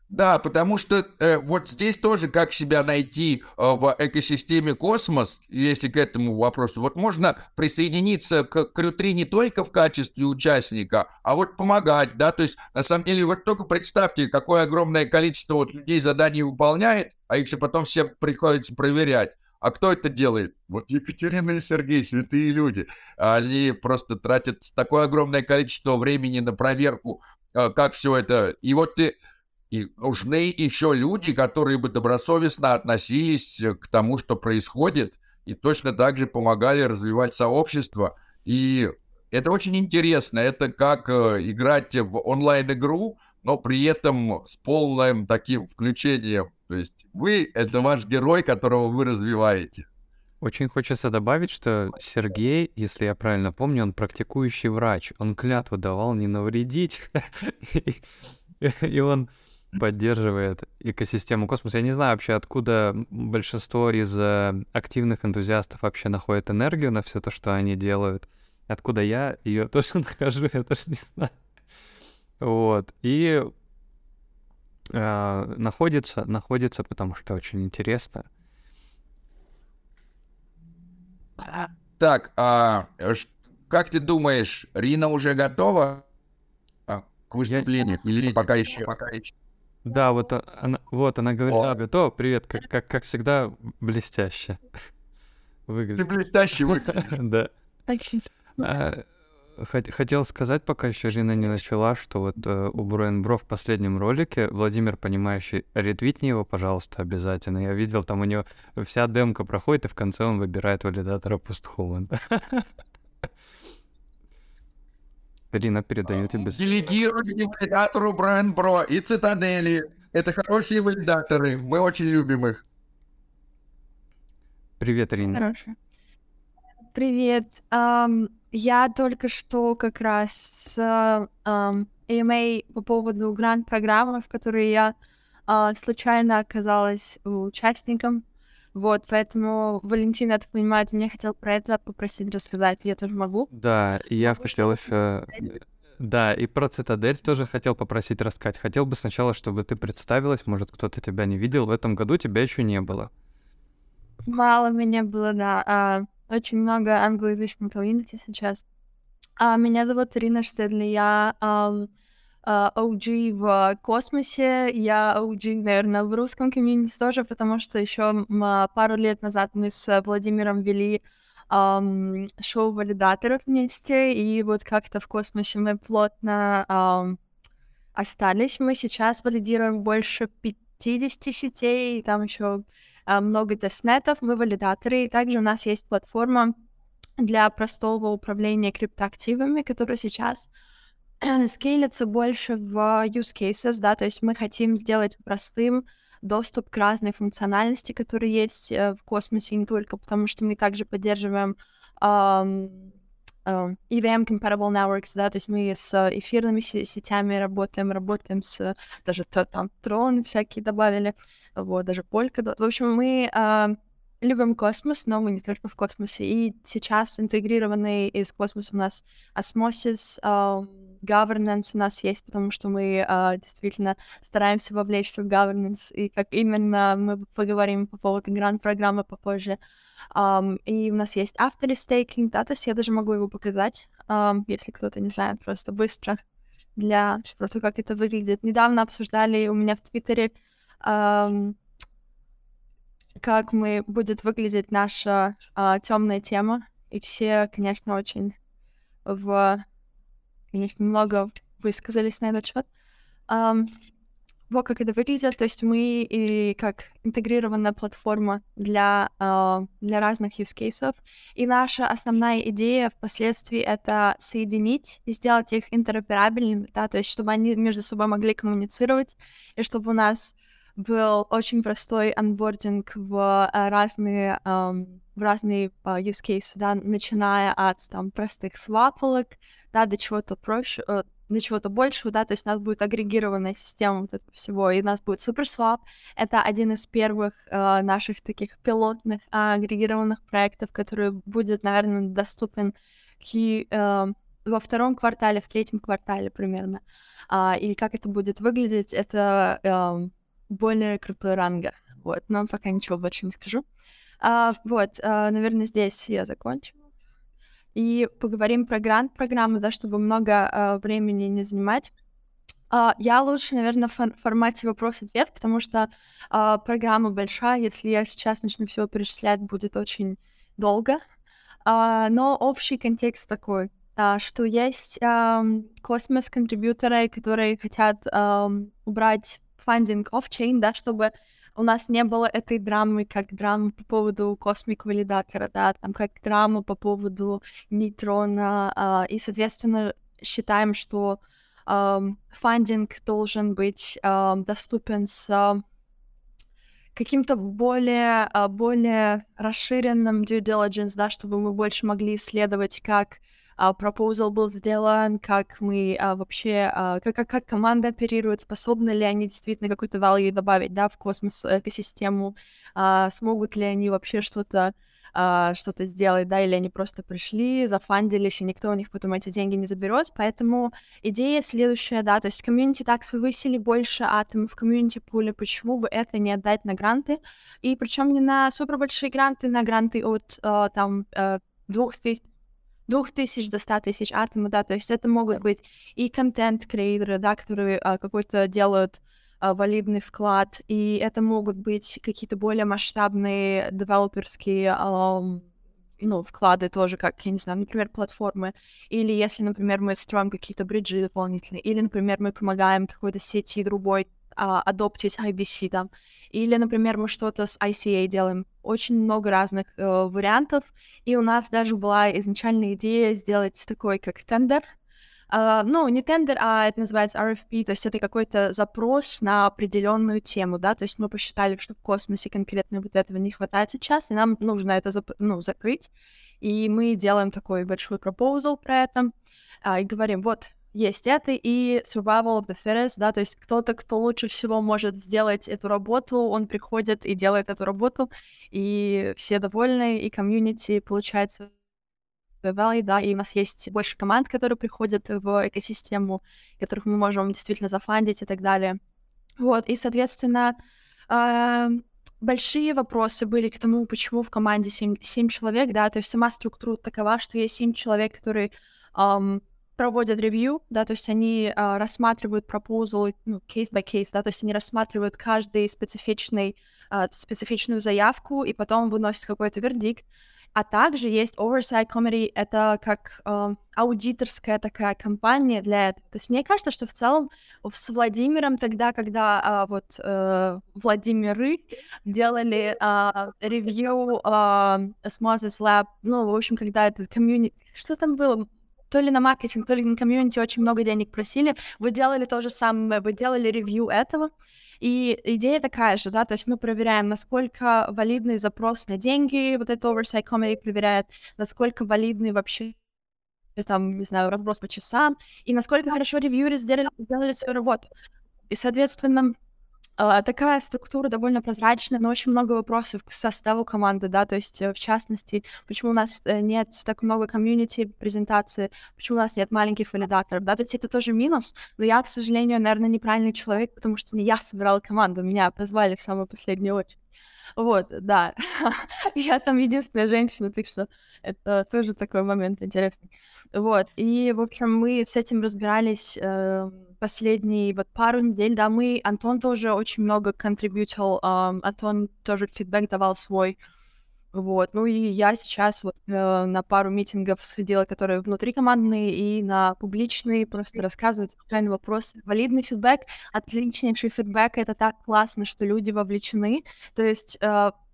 Да, потому что вот здесь тоже как себя найти в экосистеме Космос, если к этому вопросу. Вот можно присоединиться к Crew-3 не только в качестве участника, а вот помогать, да, то есть на самом деле вот только представьте, какое огромное количество вот людей заданий выполняет, а их же потом всем приходится проверять. А кто это делает? Вот Екатерина и Сергей, святые люди. Они просто тратят такое огромное количество времени на проверку, как все это. И вот ты... И нужны еще люди, которые бы добросовестно относились к тому, что происходит, и точно так же помогали развивать сообщество. И это очень интересно. Это как играть в онлайн-игру, но при этом с полным таким включением. То есть вы — это ваш герой, которого вы развиваете. Очень хочется добавить, что Сергей, если я правильно помню, он практикующий врач. Он клятву давал не навредить. И он... поддерживает экосистему Космоса. Я не знаю вообще, откуда большинство из активных энтузиастов вообще находит энергию на все то, что они делают. Откуда я ее тоже нахожу, я тоже не знаю. Вот. И находится, потому что очень интересно. Так, как ты думаешь, Рина уже готова к выступлению? Или пока еще? Да, вот она говорит, готова, привет, как всегда, блестяще. Выглядит. Ты блестяще выглядишь. Да. Хотел сказать, пока еще Рина не начала, что вот у Broin Bro в последнем ролике Владимир Понимающий, ретвитни его, пожалуйста, обязательно. Я видел, там у него вся демка проходит, и в конце он выбирает валидатора Posthuman. Рина, передаю тебе. Делегируйте валидатору Broin Bro и Цитадели. Это хорошие валидаторы. Мы очень любим их. Привет, Рина. Хорошо. Привет. Я только что как раз с AMA по поводу грант-программы, в которой я случайно оказалась участником. Вот, поэтому, Валентина, это понимает, меня хотел про это попросить рассказать, я тоже могу. Да, и я хотел еще... Да, и про Цитадель тоже хотел попросить рассказать. Хотел бы сначала, чтобы ты представилась, может, кто-то тебя не видел, в этом году тебя еще не было. Мало меня было, да. Очень много англоязычных комьюнити сейчас. Меня зовут Рина Штедли, я... OG в космосе, я OG, наверное, в русском комьюнити тоже, потому что еще пару лет назад мы с Владимиром вели шоу валидаторов вместе, и вот как-то в космосе мы плотно остались. Мы сейчас валидируем больше 50 сетей, там еще много тестнетов, мы валидаторы, и также у нас есть платформа для простого управления криптоактивами, которая сейчас скейлится больше в use cases, да, то есть мы хотим сделать простым доступ к разной функциональности, которая есть в космосе, не только потому, что мы также поддерживаем EVM Comparable Networks, да, то есть мы с эфирными сетями работаем с... даже там Tron всякие добавили, вот, даже Polkadot. В общем, мы любим космос, но мы не только в космосе, и сейчас интегрированный из космоса у нас Osmosis, governance у нас есть, потому что мы действительно стараемся вовлечься в governance, и как именно мы поговорим по поводу грант-программы попозже. И у нас есть after-staking, да, то есть я даже могу его показать, если кто-то не знает, просто быстро, для просто как это выглядит. Недавно обсуждали у меня в Твиттере, как мы будет выглядеть наша темная тема, и все, конечно, очень конечно, много высказались на этот счет. Вот как это выглядит. То есть мы и как интегрированная платформа для разных use cases. И наша основная идея впоследствии — это соединить и сделать их интероперабельными, да, то есть чтобы они между собой могли коммуницировать, и чтобы у нас был очень простой анбординг в разные use cases, да, начиная от там простых свапалок, да, до чего-то проще, до чего-то большего, да, то есть у нас будет агрегированная система вот этого всего, и у нас будет суперсвап. Это один из первых наших таких пилотных агрегированных проектов, который будет, наверное, доступен во втором квартале, в третьем квартале примерно. И как это будет выглядеть, это более крутого ранга, вот, но пока ничего больше не скажу. Наверное, здесь я закончу. И поговорим про грант-программу, да, чтобы много времени не занимать. Я лучше, наверное, в формате вопрос-ответ, потому что программа большая, если я сейчас начну всего перечислять, будет очень долго. Но общий контекст такой, что есть космос-контрибьюторы, которые хотят убрать фандинг оффчейн, да, чтобы у нас не было этой драмы, как драма по поводу космик-валидатора, да, там, как драма по поводу нейтрона, и, соответственно, считаем, что фандинг должен быть доступен с каким-то более расширенным due diligence, да, чтобы мы больше могли исследовать, как proposal был сделан, как мы вообще, как команда оперирует, способны ли они действительно какую-то value добавить, да, в космос экосистему, смогут ли они вообще что-то сделать, да, или они просто пришли, зафандились, и никто у них потом эти деньги не заберет. Поэтому идея следующая, да, то есть комьюнити такс повысили больше атомов в комьюнити пуле, почему бы это не отдать на гранты, и причем не на супер большие гранты, на гранты от 2000 до 100 тысяч атомов, да, то есть это могут быть и контент-креаторы, да, которые какой-то делают валидный вклад, и это могут быть какие-то более масштабные девелоперские вклады тоже, как, я не знаю, например, платформы, или если, например, мы строим какие-то бриджи дополнительные, или, например, мы помогаем какой-то сети другой адоптить IBC там, или, например, мы что-то с ICA делаем. Очень много разных вариантов, и у нас даже была изначальная идея сделать такой, как тендер. Не тендер, а это называется RFP, то есть это какой-то запрос на определенную тему, да, то есть мы посчитали, что в космосе конкретно вот этого не хватает сейчас, и нам нужно это закрыть, и мы делаем такой большой пропозал про это, и говорим, вот, есть это и survival of the fittest, да, то есть кто-то, кто лучше всего может сделать эту работу, он приходит и делает эту работу, и все довольны, и комьюнити получается value, да, и у нас есть больше команд, которые приходят в экосистему, которых мы можем действительно зафандить и так далее. Вот, и, соответственно, большие вопросы были к тому, почему в команде 7 человек, да, то есть сама структура такова, что есть 7 человек, которые проводят ревью, да, то есть они рассматривают пропозалы, case by case, да, то есть они рассматривают каждую специфичную заявку и потом выносят какой-то вердикт. А также есть Oversight Committee, это как аудиторская такая компания для этого. То есть мне кажется, что в целом с Владимиром тогда, когда Владимиры делали ревью Osmosis Lab, в общем, когда этот комьюнити, что там было? То ли на маркетинг, то ли на комьюнити очень много денег просили, вы делали то же самое, вы делали ревью этого, и идея такая же, да, то есть мы проверяем, насколько валидный запрос на деньги, вот этот Oversight Committee проверяет, насколько валидный вообще, там, не знаю, разброс по часам, и насколько хорошо ревьюеры сделали свою работу. И, соответственно, Такая структура довольно прозрачная, но очень много вопросов к составу команды, да, то есть, в частности, почему у нас нет так много комьюнити презентации, почему у нас нет маленьких валидаторов, да, то есть это тоже минус, но я, к сожалению, наверное, неправильный человек, потому что не я собирала команду, меня позвали в самую последнюю очередь. Вот, да, я там единственная женщина, так что это тоже такой момент интересный. Вот, и, в общем, мы с этим разбирались последние вот пару недель, да, Антон тоже очень много контрибьютил, Антон тоже фидбэк давал свой, вот, ну и я сейчас вот на пару митингов сходила, которые внутрикомандные и на публичные, просто рассказывать случайные вопросы. Валидный фидбэк, отличнейший фидбэк, это так классно, что люди вовлечены, то есть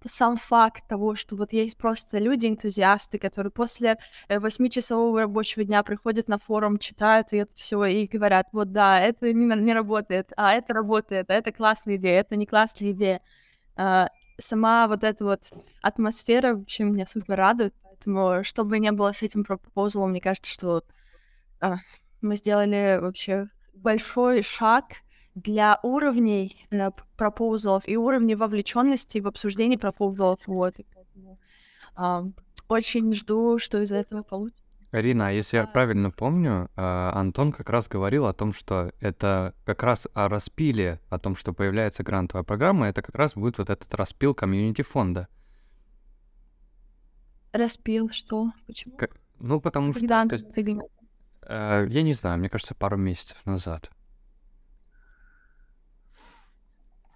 сам факт того, что вот есть просто люди-энтузиасты, которые после 8-часового рабочего дня приходят на форум, читают и это все, и говорят, вот да, это не работает, а это работает, а это классная идея, это не классная идея. Сама вот эта вот атмосфера, в общем, меня супер радует, поэтому что бы ни было с этим пропозалом, мне кажется, что мы сделали вообще большой шаг для уровней пропозалов и уровней вовлеченности в обсуждение пропозалов. Вот. И поэтому, очень жду, что из этого получится. Арина, если я правильно помню, Антон как раз говорил о том, что это как раз о распиле, о том, что появляется грантовая программа, это как раз будет вот этот распил комьюнити-фонда. Распил? Что? Почему? Ну, потому когда что... Когда Антон... я не знаю, мне кажется, пару месяцев назад.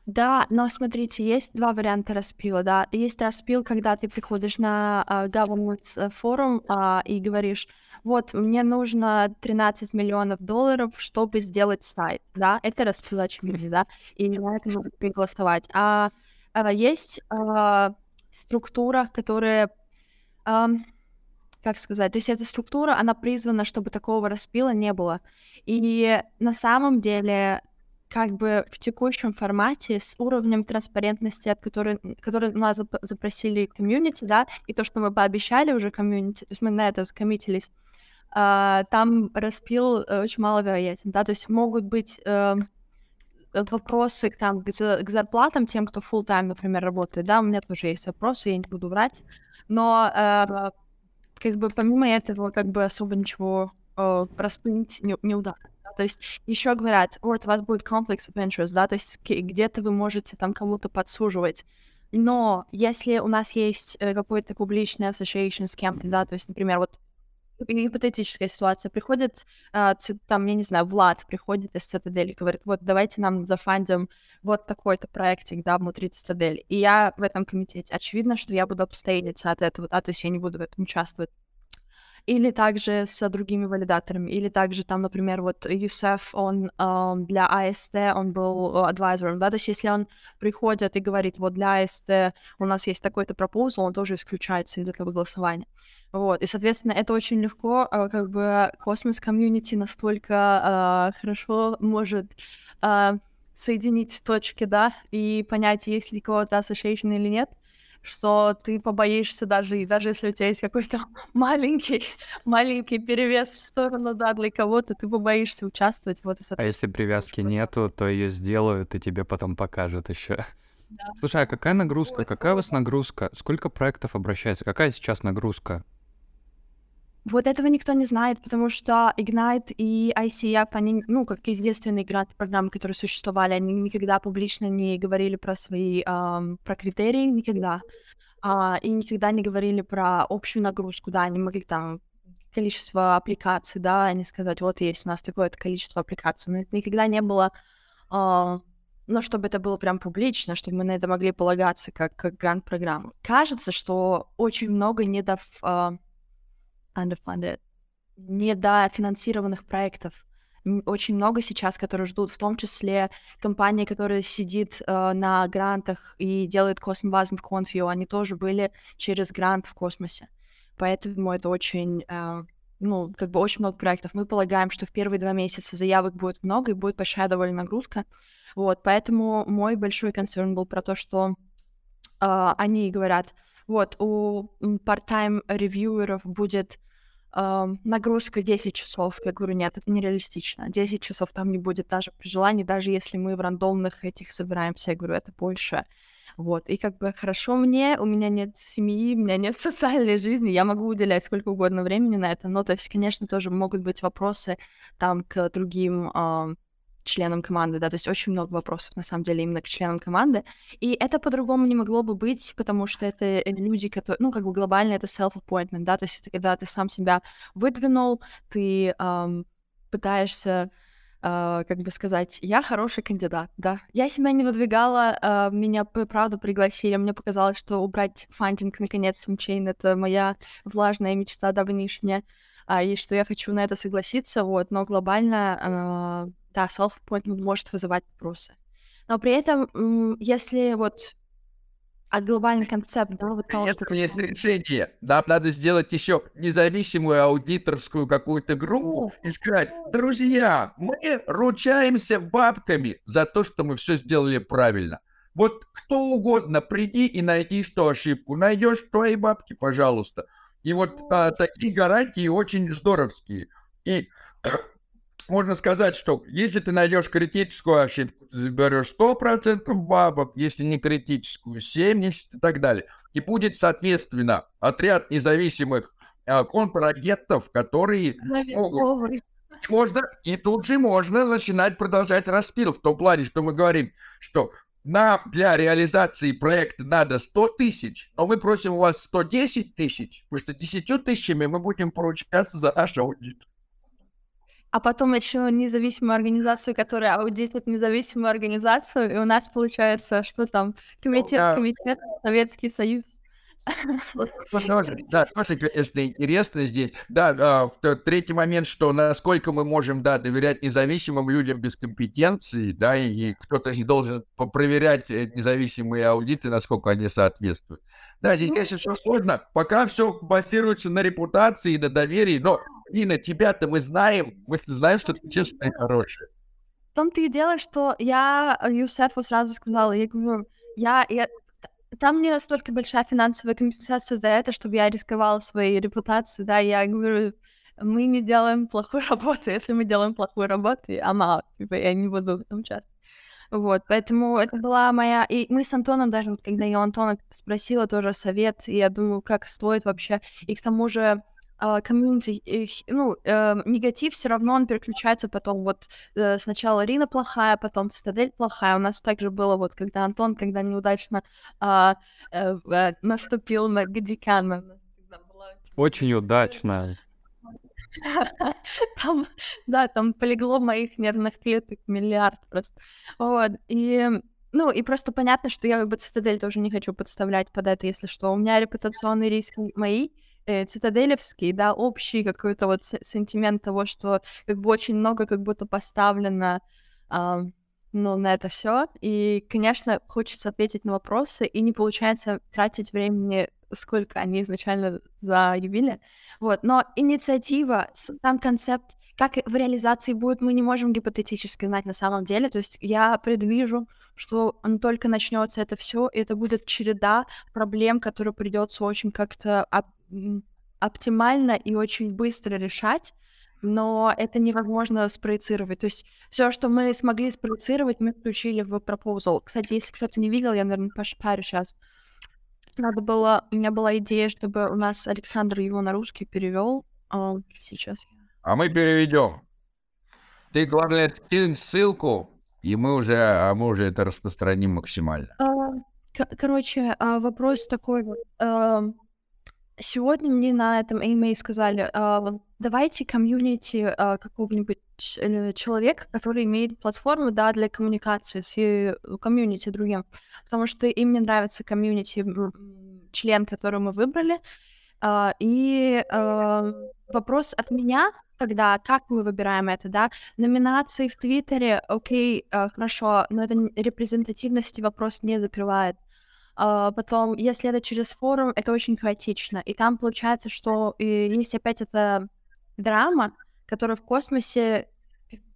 Да, но смотрите, есть два варианта распила, да. Есть распил, когда ты приходишь на government форум и говоришь, вот, мне нужно 13 миллионов $13 миллионов, чтобы сделать сайт, да. Это распил, очевидно, да, и на это нужно проголосовать. А есть структура, которая... как сказать, то есть эта структура, она призвана, чтобы такого распила не было. И на самом деле... как бы в текущем формате с уровнем транспарентности, от который у нас запросили комьюнити, да, и то, что мы пообещали уже комьюнити, то есть мы на это закоммитились, там распил очень маловероятен, да, то есть могут быть вопросы там, к зарплатам тем, кто full-time, например, работает, да, у меня тоже есть вопросы, я не буду врать, но как бы помимо этого как бы особо ничего распылить не удастся. То есть еще говорят, вот у вас будет complex of interest, да, то есть где-то вы можете там кому-то подсуживать. Но если у нас есть какой-то публичный association с кем-то, да, то есть, например, вот гипотетическая ситуация, приходит, там, я не знаю, Влад приходит из Citadel и говорит, вот давайте нам зафандим вот такой-то проектик, да, внутри Citadel. И я в этом комитете. Очевидно, что я буду обстоятельства от этого, да, то есть я не буду в этом участвовать. Или также с другими валидаторами, или также там, например, вот Юсеф, он для АСТ, он был адвайзером, да, то есть если он приходит и говорит, вот для АСТ у нас есть такой-то пропозал, он тоже исключается из этого голосования. Вот, и, соответственно, это очень легко, как бы Cosmos Community настолько хорошо может соединить точки, да, и понять, есть ли кого-то association или нет, что ты побоишься даже если у тебя есть какой-то маленький перевес в сторону, да, для кого-то, ты побоишься участвовать. Вот, а если привязки нету, то ее сделают и тебе потом покажут еще. Да. Слушай, а какая нагрузка? Вот, какая у вас нагрузка? Сколько проектов обращается? Какая сейчас нагрузка? Вот этого никто не знает, потому что Ignite и ICF, они, ну, как единственные грант-программы, которые существовали, они никогда публично не говорили про свои, про критерии, никогда, и никогда не говорили про общую нагрузку, да, они могли там количество аппликаций, да, они сказать, вот есть у нас такое-то количество аппликаций, но это никогда не было, но чтобы это было прям публично, чтобы мы на это могли полагаться как грант-программа. Кажется, что очень много недофинансированных проектов. Очень много сейчас, которые ждут, в том числе компании, которая сидит на грантах и делает Cosmos в Конфью, они тоже были через грант в космосе. Поэтому это очень, как бы очень много проектов. Мы полагаем, что в первые 2 месяца заявок будет много и будет большая довольно нагрузка. Вот, поэтому мой большой концерн был про то, что они говорят... Вот, у part-time ревьюеров будет нагрузка 10 часов. Я говорю, нет, это нереалистично. 10 часов там не будет даже при желании, даже если мы в рандомных этих собираемся. Я говорю, это больше. Вот. И как бы хорошо мне, у меня нет семьи, у меня нет социальной жизни, я могу уделять сколько угодно времени на это. Но, то есть, конечно, тоже могут быть вопросы там к другим членам команды, да, то есть очень много вопросов, на самом деле, именно к членам команды, и это по-другому не могло бы быть, потому что это люди, которые, ну, как бы глобально это self-appointment, да, то есть это когда ты сам себя выдвинул, ты пытаешься, как бы сказать, я хороший кандидат, да, я себя не выдвигала, меня, правда, пригласили, мне показалось, что убрать фандинг, наконец, самчейн, это моя влажная мечта давнишняя, и что я хочу на это согласиться, вот, но глобально... Да, self-appointment может вызывать вопросы. Но при этом, если вот от глобальный концепт... Да, вот того, что... Есть решение. Нам надо сделать еще независимую аудиторскую какую-то группу и сказать, друзья, мы ручаемся бабками за то, что мы все сделали правильно. Вот кто угодно, приди и найди что ошибку. Найдешь твои бабки, пожалуйста. И вот такие гарантии очень здоровские. И... Можно сказать, что если ты найдешь критическую ошибку, ты заберешь 100% бабок, если не критическую, 70% и так далее. И будет, соответственно, отряд независимых контрагентов, которые смогут... Можно, и тут же можно начинать продолжать распил. В том плане, что мы говорим, что нам для реализации проекта надо 100 тысяч, но мы просим у вас 110 тысяч, потому что 10 тысячами мы будем поручаться за наш аудит. А потом еще независимую организацию, которая аудитит независимую организацию, и у нас получается, что там, комитет, Советский Союз. Да, тоже, конечно, интересно здесь. Да, третий момент, что насколько мы можем, да, доверять независимым людям без компетенции, да, и кто-то должен проверять независимые аудиты, насколько они соответствуют. Да, здесь, конечно, все сложно. Пока все базируется на репутации и на доверии, но, Нина, тебя-то мы знаем, что ты честная и хорошая. В том-то и дело, что я Юсефу сразу сказала, я говорю, там не настолько большая финансовая компенсация за это, чтобы я рисковала своей репутацией, да, я говорю, мы не делаем плохую работу, если мы делаем плохую работу, я не буду в этом участвовать. Вот, поэтому это была моя... И мы с Антоном даже, вот, когда я у Антона спросила тоже совет, и я думаю, как стоит вообще, и к тому же комьюнити, негатив все равно он переключается потом, вот сначала Рина плохая, потом Цитадель плохая, у нас также было вот, когда Антон, когда неудачно наступил на Гадикана. Очень удачно. Там полегло моих нервных клеток миллиард просто, вот, и... Ну, и просто понятно, что я как бы Цитадель тоже не хочу подставлять под это, если что. У меня репутационные риски мои, цитаделевский, да, общий какой-то вот сентимент того, что как бы очень много как будто поставлено на это все. И, конечно, хочется ответить на вопросы, и не получается тратить времени, сколько они изначально заявили. Вот, но инициатива, сам концепт, как в реализации будет, мы не можем гипотетически знать на самом деле. То есть я предвижу, что только начнется это все, и это будет череда проблем, которые придется очень как-то оптимально и очень быстро решать, но это невозможно спроецировать. То есть все, что мы смогли спроецировать, мы включили в proposal. Кстати, если кто-то не видел, я, наверное, пошпарю сейчас. У меня была идея, чтобы у нас Александр его на русский перевел. Сейчас. А мы переведем. Ты, главное, скинь ссылку, и мы уже это распространим максимально. Короче, вопрос такой. Сегодня мне на этом email сказали, давайте комьюнити какого-нибудь человека, который имеет платформу, да, для коммуникации с комьюнити другим, потому что им не нравится комьюнити, член, который мы выбрали, и вопрос от меня тогда, как мы выбираем это, да, номинации в Твиттере, окей, хорошо, но это репрезентативности вопрос не закрывает. Потом, если это через форум, это очень хаотично. И там получается, что есть опять эта драма, которая в космосе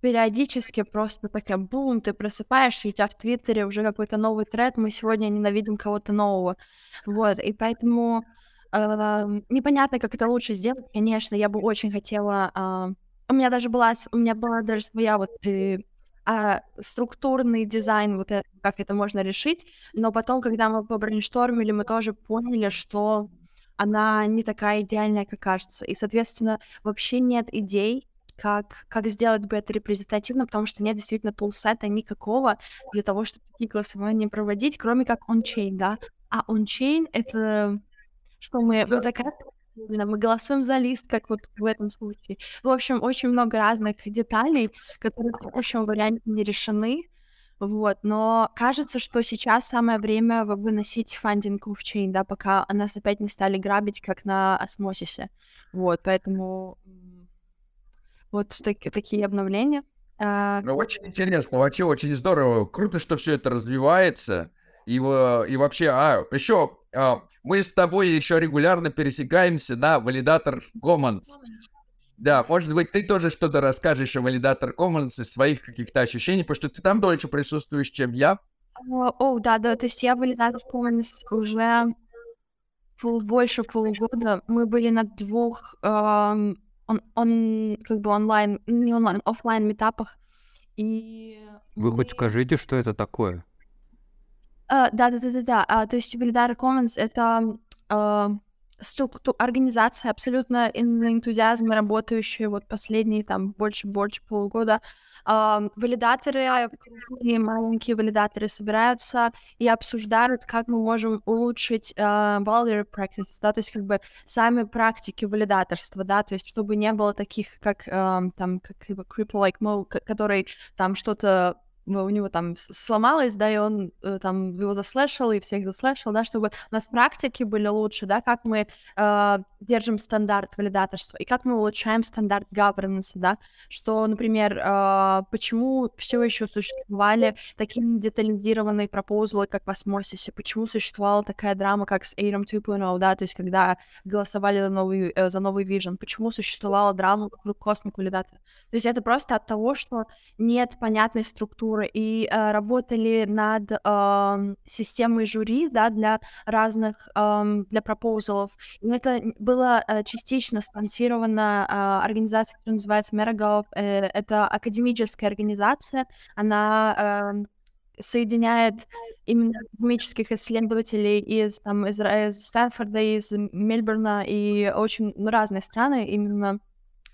периодически просто такая бум, ты просыпаешься, и у тебя в Твиттере уже какой-то новый тред, мы сегодня ненавидим кого-то нового. Вот, и поэтому Непонятно, как это лучше сделать. Конечно, я бы очень хотела... У меня была даже своя вот... структурный дизайн, вот это, как это можно решить, но потом, когда мы побрейнштормили, мы тоже поняли, что она не такая идеальная, как кажется, и, соответственно, вообще нет идей, как сделать бы это репрезентативно, потому что нет действительно тулсета никакого для того, чтобы такие голосования проводить, кроме как ончейн, да, а ончейн — это что мы заказываем, мы голосуем за лист, как вот в этом случае. В общем, очень много разных деталей, которые в общем варианте не решены. Вот. Но кажется, что сейчас самое время выносить фандинг в чейн, да, пока нас опять не стали грабить, как на Осмосисе. Вот, поэтому вот такие обновления. Ну, очень интересно, вообще очень здорово. Круто, что все это развивается. И вообще, мы с тобой еще регулярно пересекаемся на Validator Commons. Да, может быть, ты тоже что-то расскажешь о Validator Commons из своих каких-то ощущений, потому что ты там дольше присутствуешь, чем я. Да, то есть я в Validator Commons уже больше полугода. Мы были на двух офлайн метапах. И вы хоть скажите, что это такое? То есть Validator Commons — это организация абсолютно на энтузиазме, работающая вот последние там больше полугода. Валидаторы, маленькие валидаторы собираются и обсуждают, как мы можем улучшить validator practice, да, то есть как бы сами практики валидаторства, да, то есть чтобы не было таких, как там, как либо Cripple, который там что-то у него там сломалось, да, и он там его заслэшил, и всех заслэшил, да, чтобы у нас практики были лучше, да, как мы держим стандарт валидаторства, и как мы улучшаем стандарт governance, да, что, например, почему все еще существовали такие детализированные пропозлы, как в Osmosis, почему существовала такая драма, как с Ethereum 2.0, да, то есть когда голосовали за новый vision, почему существовала драма вокруг космик валидатора. То есть это просто от того, что нет понятной структуры, и работали над системой жюри, да, для разных, для пропозалов. И это было частично спонсировано организацией, которая называется Meragov. Это академическая организация, она соединяет именно академических исследователей из Стэнфорда, из Мельбурна и очень разные страны, именно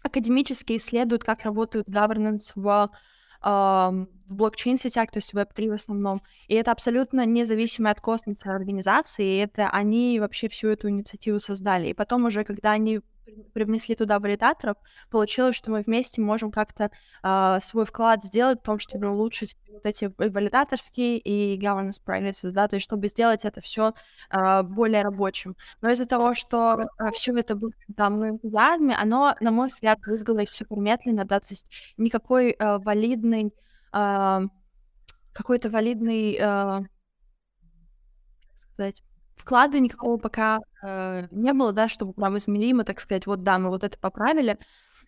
академически исследуют, как работают governance в блокчейн-сетях, то есть Web3 в основном. И это абсолютно независимо от Cosmos организации, и это они вообще всю эту инициативу создали. И потом уже, когда они привнесли туда валидаторов, получилось, что мы вместе можем как-то свой вклад сделать в том, чтобы улучшить вот эти валидаторские и governance practices, да, то есть чтобы сделать это все более рабочим. Но из-за того, что все это было там в энтузиазме, оно, на мой взгляд, вызвалось супер медленно, да, то есть никакой валидной вклада никакого пока не было, да, чтобы прям измеримо, так сказать, вот да, мы вот это поправили,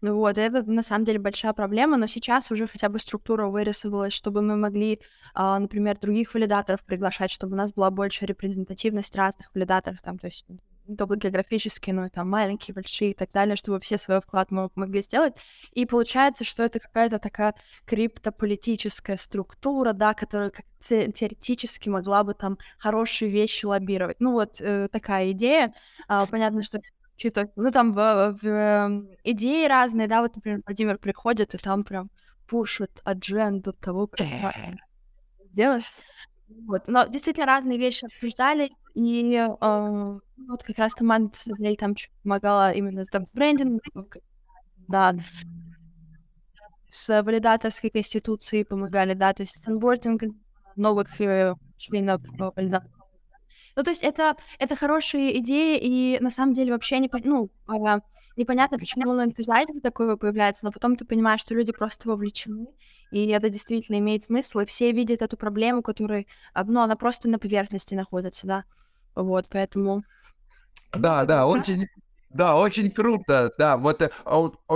вот, это на самом деле большая проблема, но сейчас уже хотя бы структура вырисовалась, чтобы мы могли, например, других валидаторов приглашать, чтобы у нас была большая репрезентативность разных валидаторов, там, то есть не только географические, но и там маленькие, большие и так далее, чтобы все свой вклад могли сделать. И получается, что это какая-то такая криптополитическая структура, да, которая как теоретически могла бы там хорошие вещи лоббировать. Ну вот такая идея. Понятно, что там идеи разные, да, вот, например, Владимир приходит и там прям пушит адженду того, как делать. Вот. Но действительно разные вещи обсуждали, и вот как раз команда Citadel там помогала именно там, с брендингом, да, с валидаторской конституцией помогали, да, то есть с анбордингом новых членов валидаторов. Ну, то есть это хорошие идеи, и на самом деле вообще непонятно, почему энтузиазм такой появляется, но потом ты понимаешь, что люди просто вовлечены, и это действительно имеет смысл, и все видят эту проблему, которая, она просто на поверхности находится, да, вот, поэтому... Да, очень круто, да, вот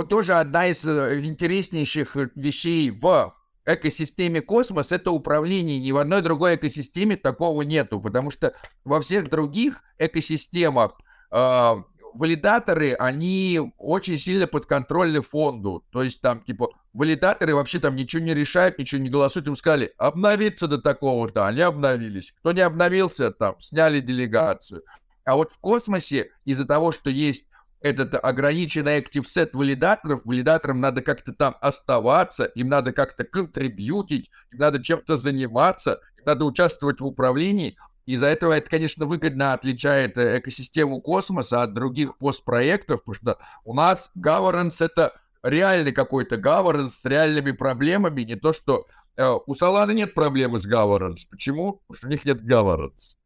тоже одна из интереснейших вещей в экосистеме Космос — это управление. Ни в одной другой экосистеме такого нету, потому что во всех других экосистемах валидаторы, они очень сильно подконтрольны фонду. То есть там, типа, валидаторы вообще там ничего не решают, ничего не голосуют. Им сказали, обновиться до такого-то. Они обновились. Кто не обновился, там, сняли делегацию. А вот в космосе из-за того, что есть этот ограниченный актив-сет валидаторов, валидаторам надо как-то там оставаться, им надо как-то контрибьютить, им надо чем-то заниматься, им надо участвовать в управлении. Из-за этого это, конечно, выгодно отличает экосистему космоса от других постпроектов, потому что у нас governance — это реальный какой-то governance с реальными проблемами, не то что... у Solana нет проблемы с governance. Почему? Потому что у них нет governance.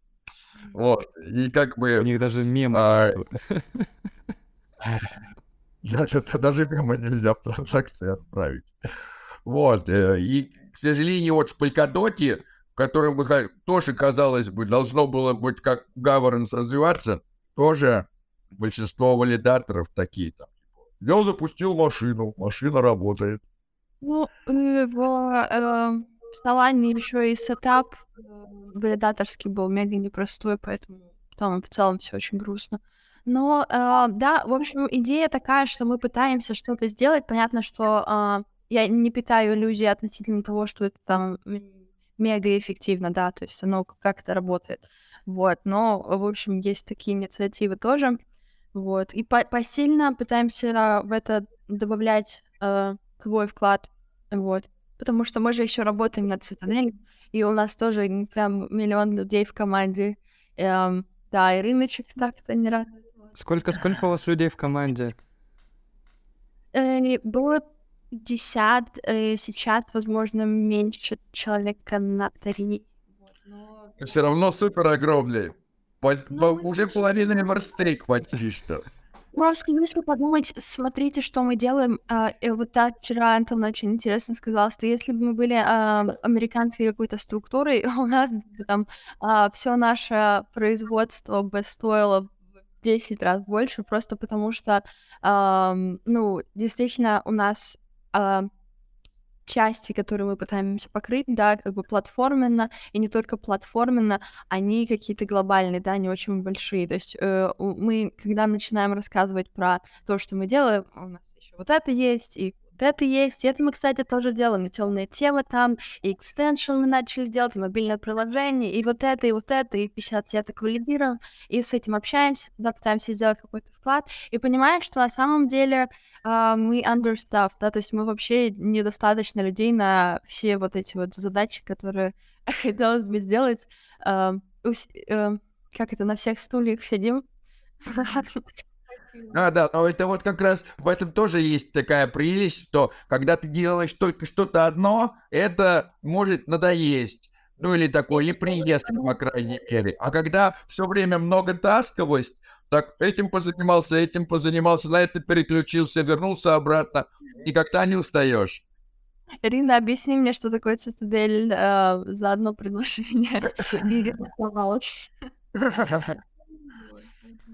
Вот. И как бы... У них даже мемы нету. Даже мемы нельзя в транзакции отправить. Вот. И, к сожалению, вот в Polkadot, в котором тоже, казалось бы, должно было быть как governance развиваться, тоже большинство валидаторов такие там. Я запустил машину, машина работает. Ну, в Солане еще и сетап валидаторский был мега непростой, поэтому там в целом все очень грустно. Но, да, в общем, идея такая, что мы пытаемся что-то сделать. Понятно, что я не питаю иллюзий относительно того, что это там... мега эффективно, да, то есть оно как-то работает, вот, но, в общем, есть такие инициативы тоже, вот, и посильно пытаемся в это добавлять свой вклад, вот, потому что мы же еще работаем над Citadel, и у нас тоже прям миллион людей в команде, да, и рыночек так-то не радует. Сколько у вас людей в команде? Было 50, сейчас, возможно, меньше человека на 3. Но... Все равно супер огромный. Уже половина верстрик почти что. Просто если подумать, смотрите, что мы делаем. И вот так вчера Антон очень интересно сказал, что если бы мы были американской какой-то структурой, у нас бы там все наше производство бы стоило 10 раз больше, просто потому что, ну, действительно, у нас части, которые мы пытаемся покрыть, да, как бы платформенно, и не только платформенно, они какие-то глобальные, да, не очень большие. То есть мы, когда начинаем рассказывать про то, что мы делаем, у нас еще вот это есть, и вот это есть, и это мы, кстати, тоже делаем, и темная тема там, и экстеншн мы начали делать, и мобильное приложение, и вот это, и 50 сеток валидируем, и с этим общаемся, туда пытаемся сделать какой-то вклад, и понимаем, что на самом деле... мы understaffed, да, то есть мы вообще недостаточно людей на все вот эти вот задачи, которые хотелось бы сделать. Как это, на всех стульях сидим? Да, но это вот как раз в этом тоже есть такая прелесть, что когда ты делаешь только что-то одно, это может надоесть. Ну, или такой, или приезд, по крайней мере. А когда все время много тасковость, так этим позанимался, на это переключился, вернулся обратно. Никогда не устаешь. Ирина, объясни мне, что такое Citadel за одно предложение.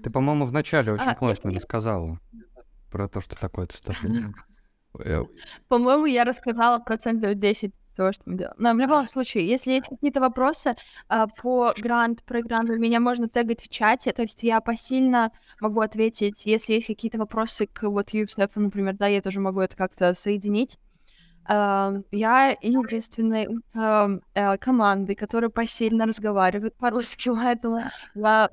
Ты, по-моему, вначале очень классно рассказала про то, что такое Citadel. По-моему, я рассказала 10%. Того, что мы делаем. Но в любом случае, если есть какие-то вопросы по программе, меня можно тегать в чате, то есть я посильно могу ответить, если есть какие-то вопросы к вот USF, например, да, я тоже могу это как-то соединить. Я единственная команды, которая посильно разговаривает по-русски, поэтому в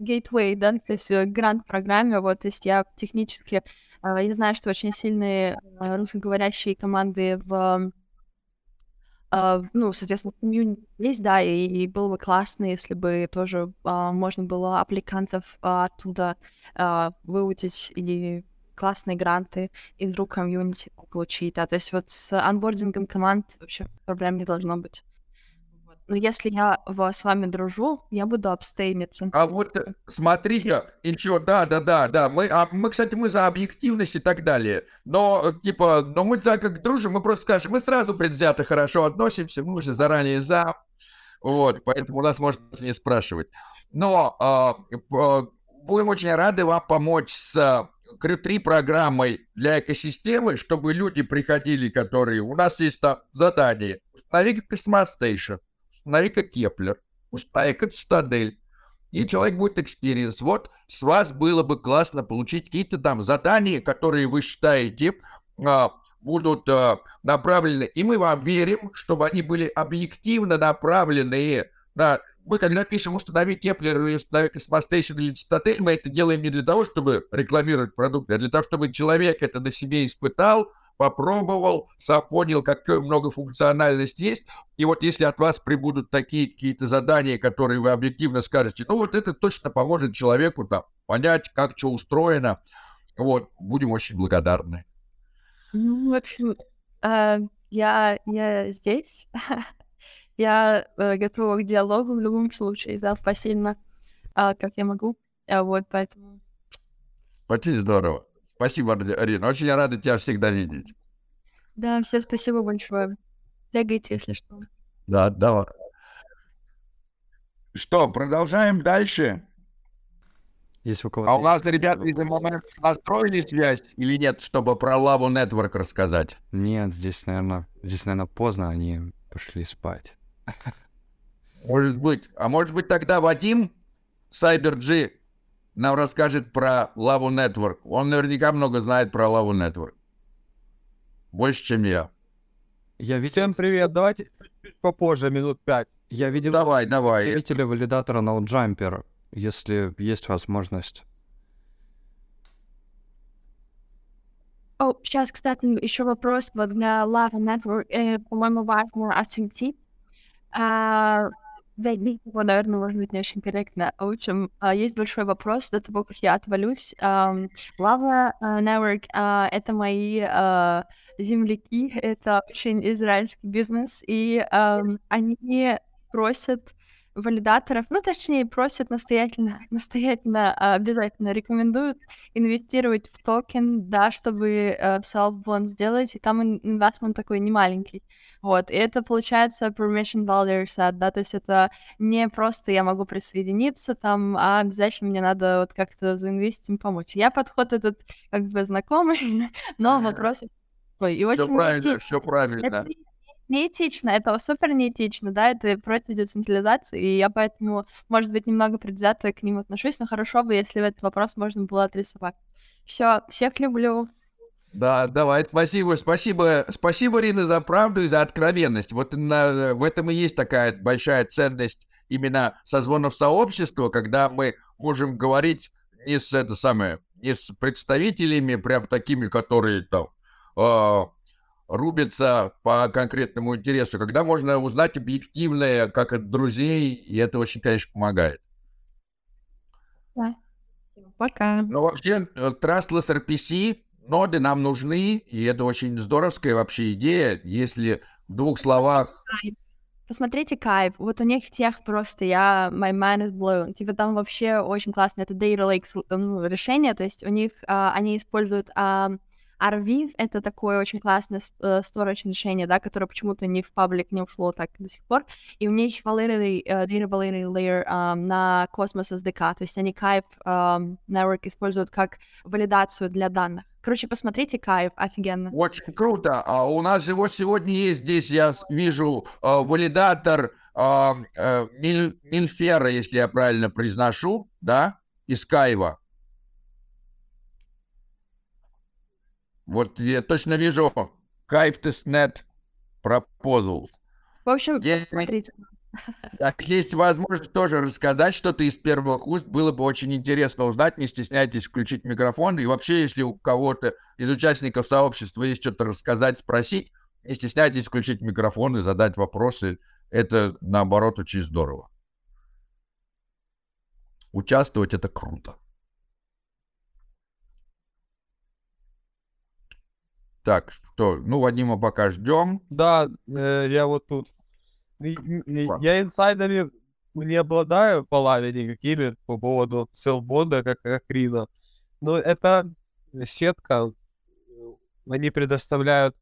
Gateway, да, то есть в грант-программе, вот, то есть я технически, я знаю, что очень сильные русскоговорящие команды в ну, соответственно, комьюнити есть, да, и было бы классно, если бы тоже можно было аппликантов оттуда выудить и классные гранты из рук комьюнити получить, да, то есть вот с анбордингом команд вообще проблем не должно быть. Но если я с вами дружу, я буду абстейниться. А вот смотрите, и чё, да, мы, кстати, мы за объективность и так далее, но, типа, но мы так как дружим, мы просто скажем, мы сразу предвзято хорошо относимся, мы уже заранее за, вот, поэтому у нас можно не спрашивать. Но будем очень рады вам помочь с Crew-3 программой для экосистемы, чтобы люди приходили, которые, у нас есть там задание, установи Cosmostation, установи-ка Keplr, установи-ка Citadel, и человек будет экспириенс. Вот с вас было бы классно получить какие-то там задания, которые вы считаете будут направлены, и мы вам верим, чтобы они были объективно направлены на... Мы когда пишем «Установи Keplr» или «Установи Cosmostation» или «Citadel», мы это делаем не для того, чтобы рекламировать продукт, а для того, чтобы человек это на себе испытал, попробовал, сам понял, какая многофункциональность есть. И вот если от вас прибудут такие какие-то задания, которые вы объективно скажете, ну вот это точно поможет человеку там понять, как что устроено, вот, будем очень благодарны. Ну, в общем, я здесь. Я готова к диалогу в любом случае, да, спасибо, как я могу, вот, поэтому... Очень здорово. Спасибо, Арина, очень рада тебя всегда видеть. Да, все, спасибо большое. Тягайте, если что. Да, давай. Что, продолжаем дальше? Если около... А у нас, ребята, из ММС настроили связь или нет, чтобы про Lava Network рассказать? Нет, здесь, наверное, поздно, они пошли спать. Может быть. А может быть, тогда Вадим CyberG нам расскажет про Lava Network. Он наверняка много знает про Lava Network. Больше, чем я. Всем привет. Давайте чуть попозже, минут 5. Я видел представителя валидатора NoJumper, если есть возможность. Сейчас, кстати, еще вопрос вот для Lava Network. По-моему, важно осветить. Да, его, наверное, может быть, не очень корректно. В общем, есть большой вопрос до того, как я отвалюсь. Lava Network — это мои земляки, это очень израильский бизнес, и они просят валидаторов, ну, точнее, просят настоятельно обязательно рекомендуют инвестировать в токен, да, чтобы self-bond сделать, и там инвестмент такой немаленький. Вот, и это получается permission value set, да, то есть это не просто я могу присоединиться там, а обязательно мне надо вот как-то заинвестить, помочь. Я подход этот как бы знакомый, но вопрос такой. И очень все правильно. Неэтично, это супер неэтично, да, это против децентрализации, и я поэтому, может быть, немного предвзято к ним отношусь, но хорошо бы, если этот вопрос можно было отрисовать. Все, всех люблю. Да, давай, спасибо, Рина, за правду и за откровенность. Вот в этом и есть такая большая ценность именно созвонов сообщества, когда мы можем говорить не с представителями, прям такими, которые там... рубится по конкретному интересу, когда можно узнать объективное, как от друзей, и это очень, конечно, помогает. Да. Пока. Ну, вообще, Trustless RPC, ноды нам нужны, и это очень здоровская вообще идея, если в двух словах... Посмотрите Kive, вот у них тех просто, my mind is blown, типа там вообще очень классно, это Data Lake решение, то есть у них, они используют... RV — это такое очень классное storage решение, да, которое почему-то не в паблик не ушло так до сих пор. И у них Validity Layer на Cosmos SDK, то есть они Kive Network используют как валидацию для данных. Короче, посмотрите Kive, офигенно. Очень круто. А у нас же вот сегодня есть здесь, я вижу, валидатор Мильфера, если я правильно произношу, да, из Kive. Вот я точно вижу Kive.net Proposals. В общем, смотрите. Так, есть возможность тоже рассказать что-то из первых уст. Было бы очень интересно узнать. Не стесняйтесь включить микрофон. И вообще, если у кого-то из участников сообщества есть что-то рассказать, спросить, не стесняйтесь включить микрофон и задать вопросы. Это, наоборот, очень здорово. Участвовать — это круто. Так, что, Вадима пока ждем. Да, я вот тут. Я инсайдами не обладаю по лаве никакими по поводу селбонда, как Рина. Но это сетка. Они предоставляют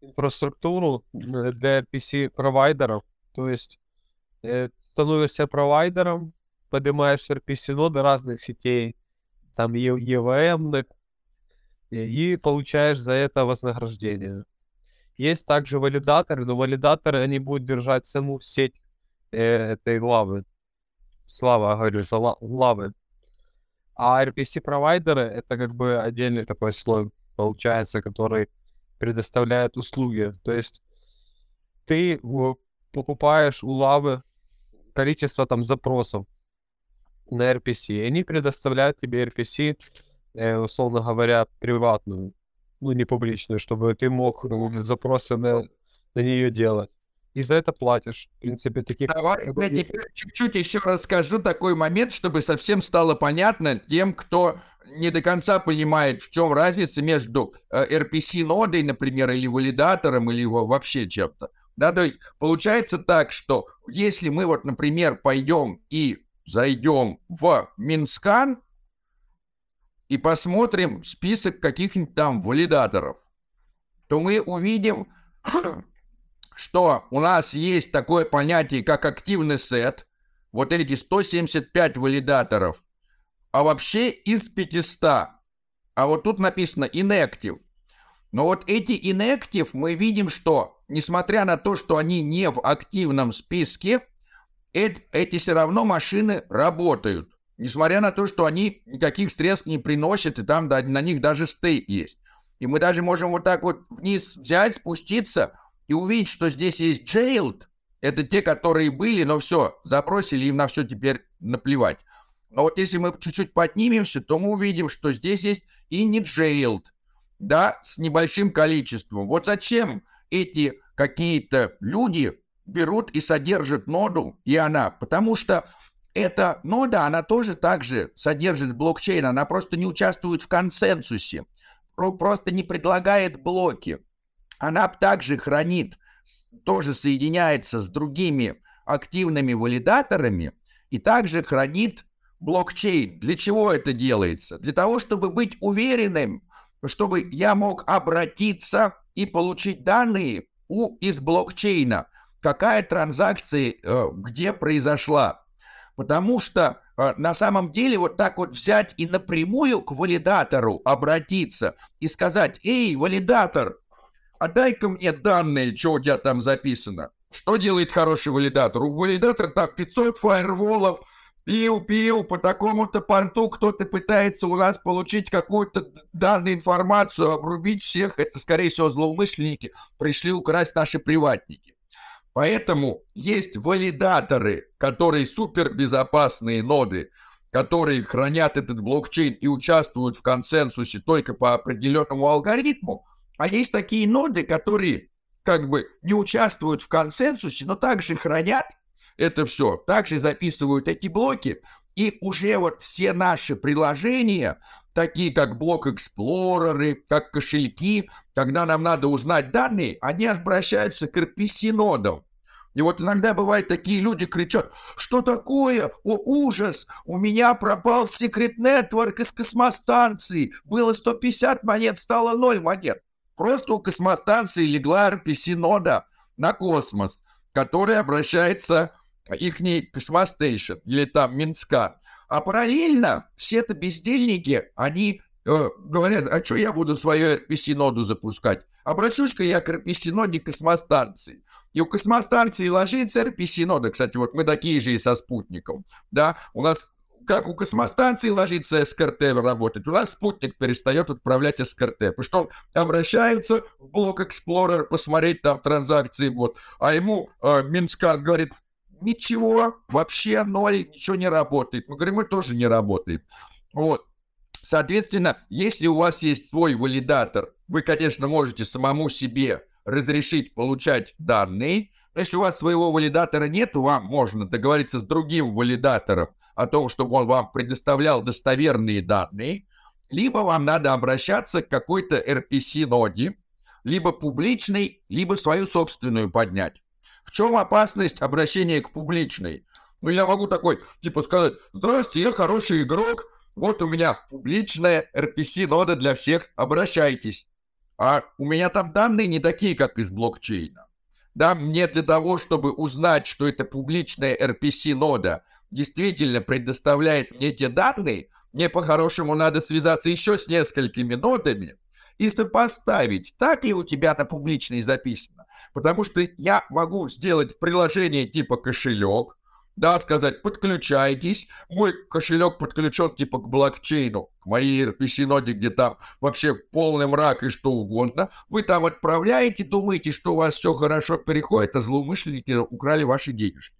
инфраструктуру для RPC провайдеров. То есть становишься провайдером, поднимаешь RPC ноды разных сетей, там EVM, и получаешь за это вознаграждение. Есть также валидаторы, но валидаторы, они будут держать саму сеть этой лавы. Слава, говорю, за лавы. А RPC-провайдеры — это как бы отдельный такой слой, получается, который предоставляет услуги. То есть ты покупаешь у лавы количество там запросов на RPC, и они предоставляют тебе RPC, условно говоря, приватную, ну, не публичную, чтобы ты мог запросы на нее делать. И за это платишь. В принципе, таких... Давай, чуть-чуть еще расскажу такой момент, чтобы совсем стало понятно тем, кто не до конца понимает, в чем разница между RPC-нодой, например, или валидатором, или его вообще чем-то. Да, то есть получается так, что если мы вот, например, пойдем и зайдем в Mintscan и посмотрим список каких-нибудь там валидаторов, то мы увидим, что у нас есть такое понятие, как активный сет, вот эти 175 валидаторов, а вообще из 500, а вот тут написано inactive. Но вот эти inactive мы видим, что несмотря на то, что они не в активном списке, эти все равно машины работают. Несмотря на то, что они никаких средств не приносят, и там на них даже стейк есть. И мы даже можем вот так вот вниз взять, спуститься и увидеть, что здесь есть jailed. Это те, которые были, но все, запросили, им на все теперь наплевать. Но вот если мы чуть-чуть поднимемся, то мы увидим, что здесь есть и не jailed, да, с небольшим количеством. Вот зачем эти какие-то люди берут и содержат ноду, и она, потому что эта нода, она тоже также содержит блокчейн, она просто не участвует в консенсусе, просто не предлагает блоки. Она также хранит, тоже соединяется с другими активными валидаторами и также хранит блокчейн. Для чего это делается? Для того, чтобы быть уверенным, чтобы я мог обратиться и получить данные из блокчейна, какая транзакция где произошла. Потому что на самом деле вот так вот взять и напрямую к валидатору обратиться и сказать: «Эй, валидатор, отдай-ка мне данные, что у тебя там записано». Что делает хороший валидатор? У валидатора там 500 фаерволов, пиу-пиу, по такому-то порту кто-то пытается у нас получить какую-то данную информацию, обрубить всех. Это, скорее всего, злоумышленники пришли украсть наши приватники. Поэтому есть валидаторы, которые супербезопасные ноды, которые хранят этот блокчейн и участвуют в консенсусе только по определенному алгоритму. А есть такие ноды, которые как бы не участвуют в консенсусе, но также хранят это все, также записывают эти блоки, и уже вот все наши приложения, такие как блок-эксплореры, как кошельки, когда нам надо узнать данные, они обращаются к RPC-нодам. И вот иногда бывают такие люди, кричат: «Что такое? О, ужас! У меня пропал секрет-нетворк из космостанции! Было 150 монет, стало 0 монет!» Просто у космостанции легла RPC-нода на космос, который обращается... их Cosmostation или там Mintscan. А параллельно все это бездельники, они говорят: а что я буду свою RPC-ноду запускать? Обращусь-ка я к RPC-ноде космостанции. И у космостанции ложится RPC-нода. Кстати, вот мы такие же и со спутником. Да? У нас, как у космостанции ложится СКРТ работать, у нас спутник перестает отправлять СКРТ, потому что он обращается в блок-эксплорер посмотреть там транзакции. Вот. А ему Mintscan говорит: ничего, вообще ноль, ничего не работает. Мы говорим: мы тоже не работает. Вот. Соответственно, если у вас есть свой валидатор, вы, конечно, можете самому себе разрешить получать данные. Но если у вас своего валидатора нет, вам можно договориться с другим валидатором о том, чтобы он вам предоставлял достоверные данные. Либо вам надо обращаться к какой-то RPC-ноде, либо публичной, либо свою собственную поднять. В чем опасность обращения к публичной? Ну, я могу такой, типа, сказать: «Здравствуйте, я хороший игрок, вот у меня публичная RPC-нода для всех, обращайтесь». А у меня там данные не такие, как из блокчейна. Да, мне для того, чтобы узнать, что эта публичная RPC-нода действительно предоставляет мне те данные, мне по-хорошему надо связаться еще с несколькими нодами и сопоставить, так ли у тебя на публичной записано. Потому что я могу сделать приложение типа кошелек, да, сказать, подключайтесь, мой кошелек подключен типа к блокчейну, к моей RPC-ноде, где там вообще полный мрак и что угодно, вы там отправляете, думаете, что у вас все хорошо переходит, а злоумышленники украли ваши денежки.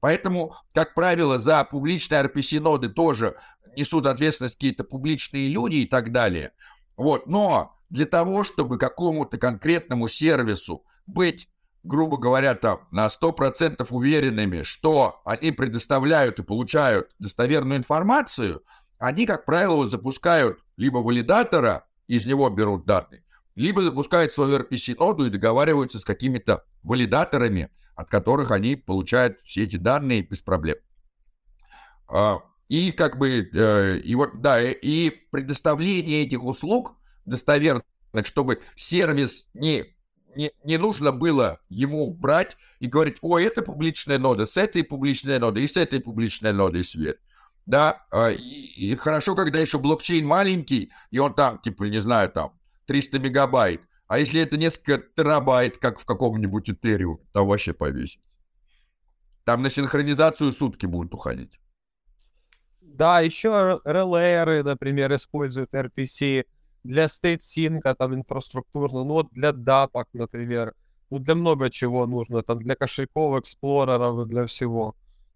Поэтому, как правило, за публичные RPC-ноды тоже несут ответственность какие-то публичные люди и так далее. Вот. Но для того, чтобы какому-то конкретному сервису быть, грубо говоря, там, на 100% уверенными, что они предоставляют и получают достоверную информацию, они, как правило, запускают либо валидатора, из него берут данные, либо запускают свою RPC-ноду и договариваются с какими-то валидаторами, от которых они получают все эти данные без проблем. И как бы, и вот, да, и предоставление этих услуг достоверных, чтобы сервис не нужно было ему брать и говорить, о, это публичная нода, с этой публичной нодой, и с этой публичной нодой свет. Да, и хорошо, когда еще блокчейн маленький, и он там, типа, не знаю, там, 300 мегабайт, а если это несколько терабайт, как в каком-нибудь Ethereum, там вообще повесится. Там на синхронизацию сутки будут уходить. Да, еще релейеры, например, используют RPC для стейт-синка, там, инфраструктурно, ну, вот для дапок, например. Ну, для много чего нужно, там, для кошельков, эксплореров, для всего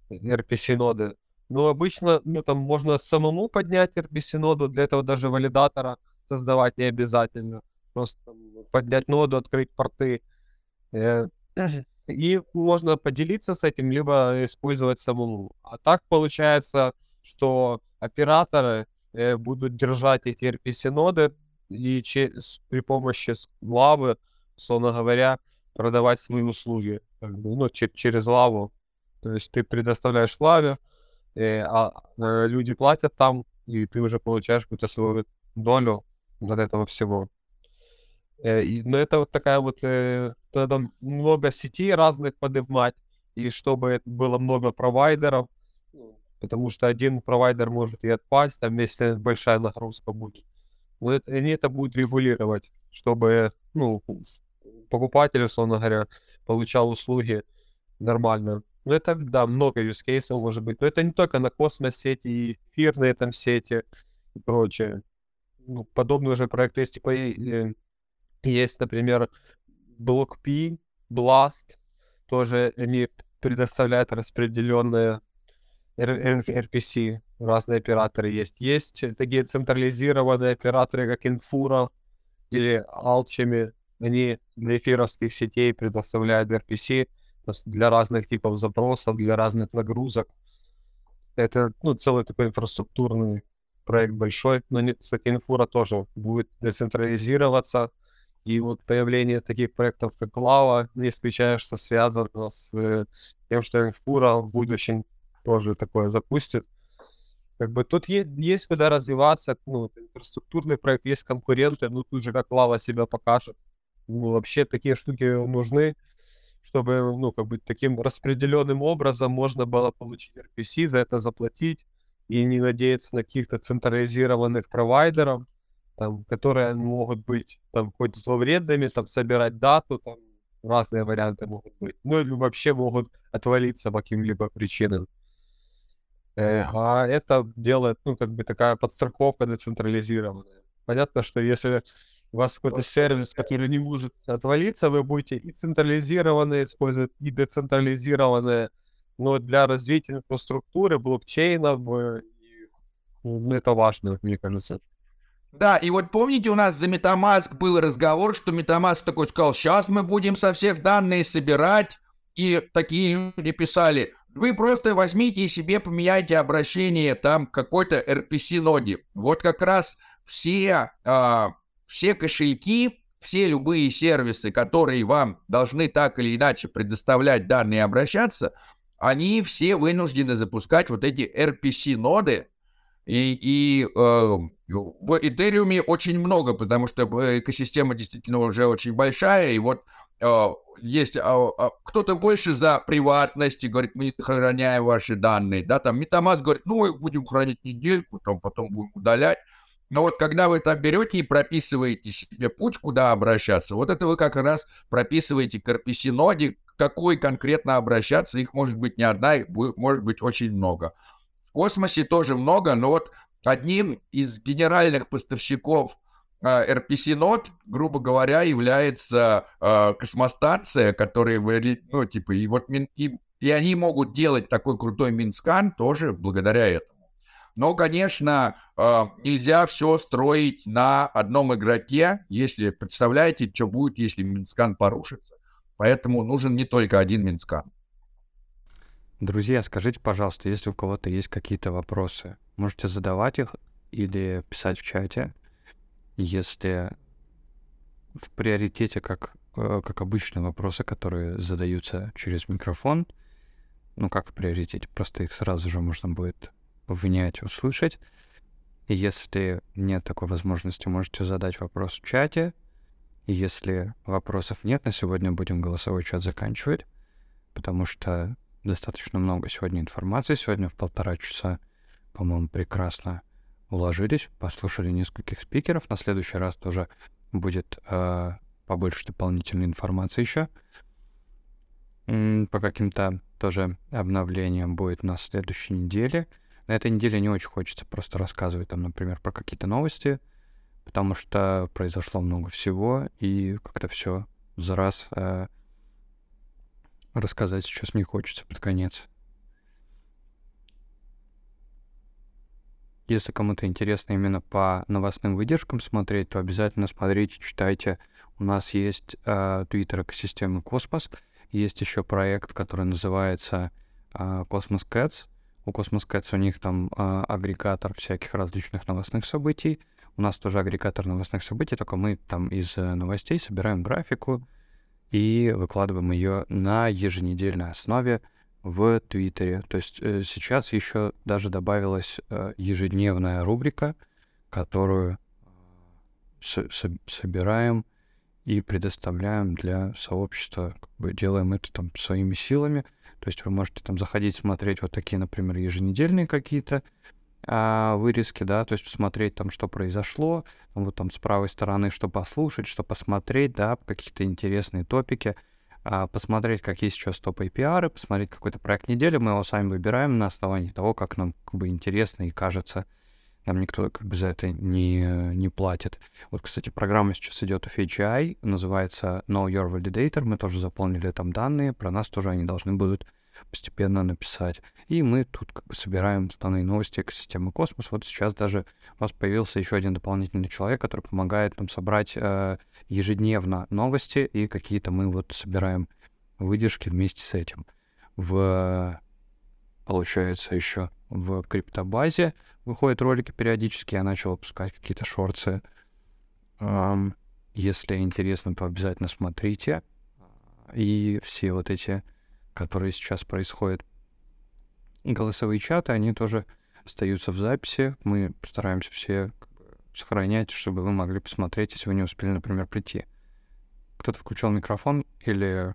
RPC-ноды. Но обычно, ну, там, можно самому поднять RPC-ноду, для этого даже валидатора создавать не обязательно. Просто там, поднять ноду, открыть порты. И можно поделиться с этим, либо использовать самому. А так получается, что операторы будут держать эти RPC-ноды и при помощи лавы, словно говоря, продавать свои услуги. Ну, через лаву. То есть ты предоставляешь лаве, а люди платят там, и ты уже получаешь какую-то свою долю от этого всего. Но это вот такая вот, надо много сетей разных поднимать, и чтобы было много провайдеров, потому что один провайдер может и отпасть, там, если большая нагрузка будет. Но это, они это будут регулировать, чтобы, ну, покупатель, условно говоря, получал услуги нормально. Ну, это, да, много юзкейсов может быть, но это не только на космос-сети, и эфирные там сети и прочее. Ну, подобные уже проекты есть, типа, есть, например, BlockP, Blast, тоже они предоставляют распределенные RPC, разные операторы есть. Есть такие централизированные операторы, как Infura или Alchemy, они для эфировских сетей предоставляют RPC для разных типов запросов, для разных нагрузок. Это, ну, целый такой инфраструктурный проект большой, но, кстати, Infura тоже будет децентрализироваться. И вот появление таких проектов, как Lava, не исключаю, что связано с тем, что Infura в будущем тоже такое запустит. Как бы тут есть куда развиваться, ну, инфраструктурный проект, есть конкуренты, но тут же как Lava себя покажет. Ну, вообще такие штуки нужны, чтобы, ну, как бы таким распределенным образом можно было получить RPC, за это заплатить и не надеяться на каких-то централизированных провайдеров, там, которые могут быть там хоть зловредными, там собирать дату, там разные варианты могут быть. Ну или вообще могут отвалиться по каким-либо причинам. А это делает, ну, как бы такая подстраховка децентрализированная. Понятно, что если у вас какой-то сервис, который не может отвалиться, вы будете и централизированные использовать, и децентрализированные. Но для развития инфраструктуры, блокчейнов, это важно, мне кажется. Да, и вот помните, у нас за MetaMask был разговор, что MetaMask такой сказал, сейчас мы будем со всех данные собирать, и такие люди писали, вы просто возьмите и себе поменяйте обращение там какой-то RPC-ноде. Вот как раз все кошельки, все любые сервисы, которые вам должны так или иначе предоставлять данные и обращаться, они все вынуждены запускать вот эти RPC-ноды, и в Ethereum очень много, потому что экосистема действительно уже очень большая, и вот есть кто-то больше за приватность и говорит, мы не сохраняем ваши данные, да, там MetaMask говорит, ну, мы будем хранить недельку, там потом будем удалять, но вот когда вы там берете и прописываете себе путь, куда обращаться, вот это вы как раз прописываете к RPC-ноде, какой конкретно обращаться, их может быть не одна, их может быть очень много. В космосе тоже много, но вот одним из генеральных поставщиков RPC-нод, грубо говоря, является космостанция, которая, ну, типа, и вот и они могут делать такой крутой Mintscan тоже благодаря этому. Но, конечно, нельзя все строить на одном игроке, если представляете, что будет, если Mintscan порушится. Поэтому нужен не только один Mintscan. Друзья, скажите, пожалуйста, если у кого-то есть какие-то вопросы, можете задавать их или писать в чате. Если в приоритете, как обычно, вопросы, которые задаются через микрофон, ну как в приоритете, просто их сразу же можно будет внять, услышать. И если нет такой возможности, можете задать вопрос в чате. И если вопросов нет, на сегодня будем голосовой чат заканчивать, потому что достаточно много сегодня информации. Сегодня в 1,5 часа, по-моему, прекрасно уложились, послушали нескольких спикеров. На следующий раз тоже будет побольше дополнительной информации еще. По каким-то тоже обновлениям будет на следующей неделе. На этой неделе не очень хочется просто рассказывать, там, например, про какие-то новости, потому что произошло много всего, и как-то все за раз рассказать сейчас не хочется под конец. Если кому-то интересно именно по новостным выдержкам смотреть, то обязательно смотрите, читайте. У нас есть Twitter экосистемы Космос. Есть еще проект, который называется Cosmos Cats. У Cosmos Cats у них там агрегатор всяких различных новостных событий. У нас тоже агрегатор новостных событий, только мы там из новостей собираем графику и выкладываем ее на еженедельной основе в Твиттере. То есть сейчас еще даже добавилась ежедневная рубрика, которую собираем и предоставляем для сообщества. Как бы делаем это там своими силами. То есть вы можете там заходить, смотреть вот такие, например, еженедельные какие-то вырезки, да, то есть посмотреть там, что произошло, вот там с правой стороны, что послушать, что посмотреть, да, какие-то интересные топики, посмотреть, какие сейчас топ APR, посмотреть какой-то проект недели, мы его сами выбираем на основании того, как нам как бы интересно и кажется, нам никто как бы за это не платит. Вот, кстати, программа сейчас идет в HI, называется Know Your Validator, мы тоже заполнили там данные, про нас тоже они должны будут постепенно написать. И мы тут как бы собираем основные новости экосистемы Космос. Вот сейчас даже у нас появился еще один дополнительный человек, который помогает нам собрать ежедневно новости, и какие-то мы вот собираем выдержки вместе с этим. Получается, еще в КриптоБазе выходят ролики периодически, я начал выпускать какие-то шорты. Если интересно, то обязательно смотрите. И все вот эти, которые сейчас происходят, голосовые чаты, они тоже остаются в записи. Мы стараемся все как бы сохранять, чтобы вы могли посмотреть, если вы не успели, например, прийти. Кто-то включил микрофон или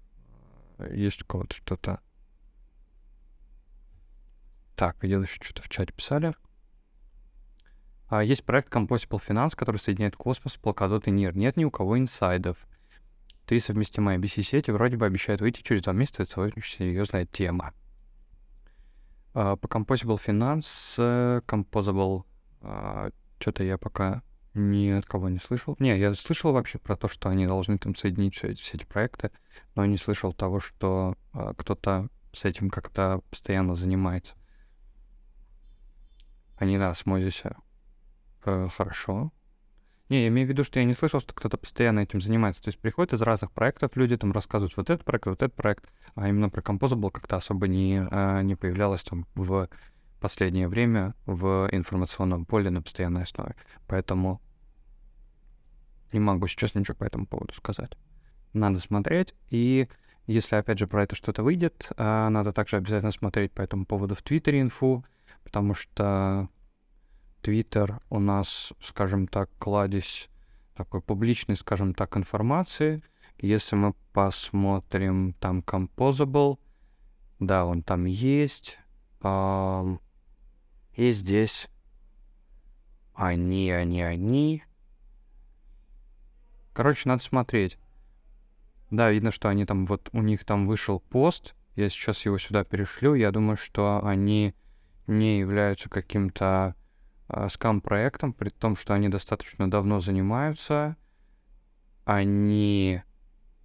есть у кого-то что-то? Так, где-то еще что-то в чате писали. Есть проект Composable Finance, который соединяет Космос, Polkadot и NIR. Нет ни у кого инсайдов. 3 совместимые IBC сети вроде бы обещают выйти через 2 месяца, это очень серьезная тема. По Composable Finance, Composable, что-то я пока ни от кого не слышал. Не, я слышал вообще про то, что они должны там соединить все эти проекты, но не слышал того, что кто-то с этим как-то постоянно занимается. Они на Osmosis. Хорошо. Не, я имею в виду, что я не слышал, что кто-то постоянно этим занимается. То есть приходят из разных проектов люди, там рассказывают вот этот проект, а именно про Composable как-то особо не появлялось там в последнее время в информационном поле на постоянной основе. Поэтому не могу сейчас ничего по этому поводу сказать. Надо смотреть, и если, опять же, про это что-то выйдет, надо также обязательно смотреть по этому поводу в Твиттере инфу, потому что Твиттер у нас, скажем так, кладезь такой публичной, скажем так, информации. Если мы посмотрим там Composable, да, он там есть. И здесь они. Короче, надо смотреть. Да, видно, что они там, вот у них там вышел пост, я сейчас его сюда перешлю, я думаю, что они не являются каким-то скам-проектом, при том, что они достаточно давно занимаются, они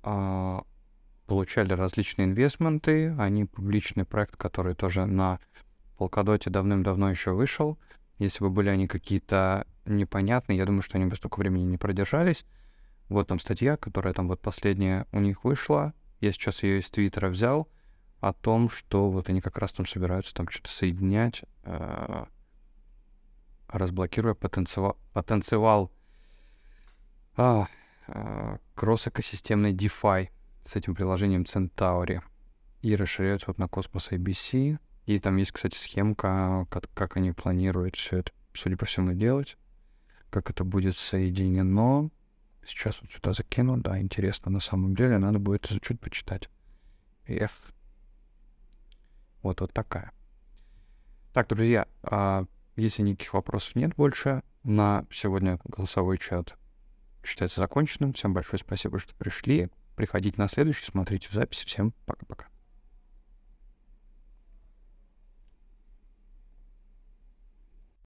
получали различные инвестменты, они публичный проект, который тоже на Polkadot давным-давно еще вышел. Если бы были они какие-то непонятные, я думаю, что они бы столько времени не продержались. Вот там статья, которая там вот последняя у них вышла, я сейчас ее из Твиттера взял, о том, что вот они как раз там собираются там что-то соединять, разблокируя потенциал кросс-экосистемной DeFi с этим приложением Centauri. И расширяют вот на Cosmos IBC. И там есть, кстати, схемка, как они планируют все это, судя по всему, делать, как это будет соединено. Сейчас вот сюда закину, да, интересно, на самом деле, надо будет чуть почитать. Вот такая. Так, друзья, если никаких вопросов нет больше, на сегодня голосовой чат считается законченным. Всем большое спасибо, что пришли. Приходите на следующий, смотрите в записи. Всем пока-пока.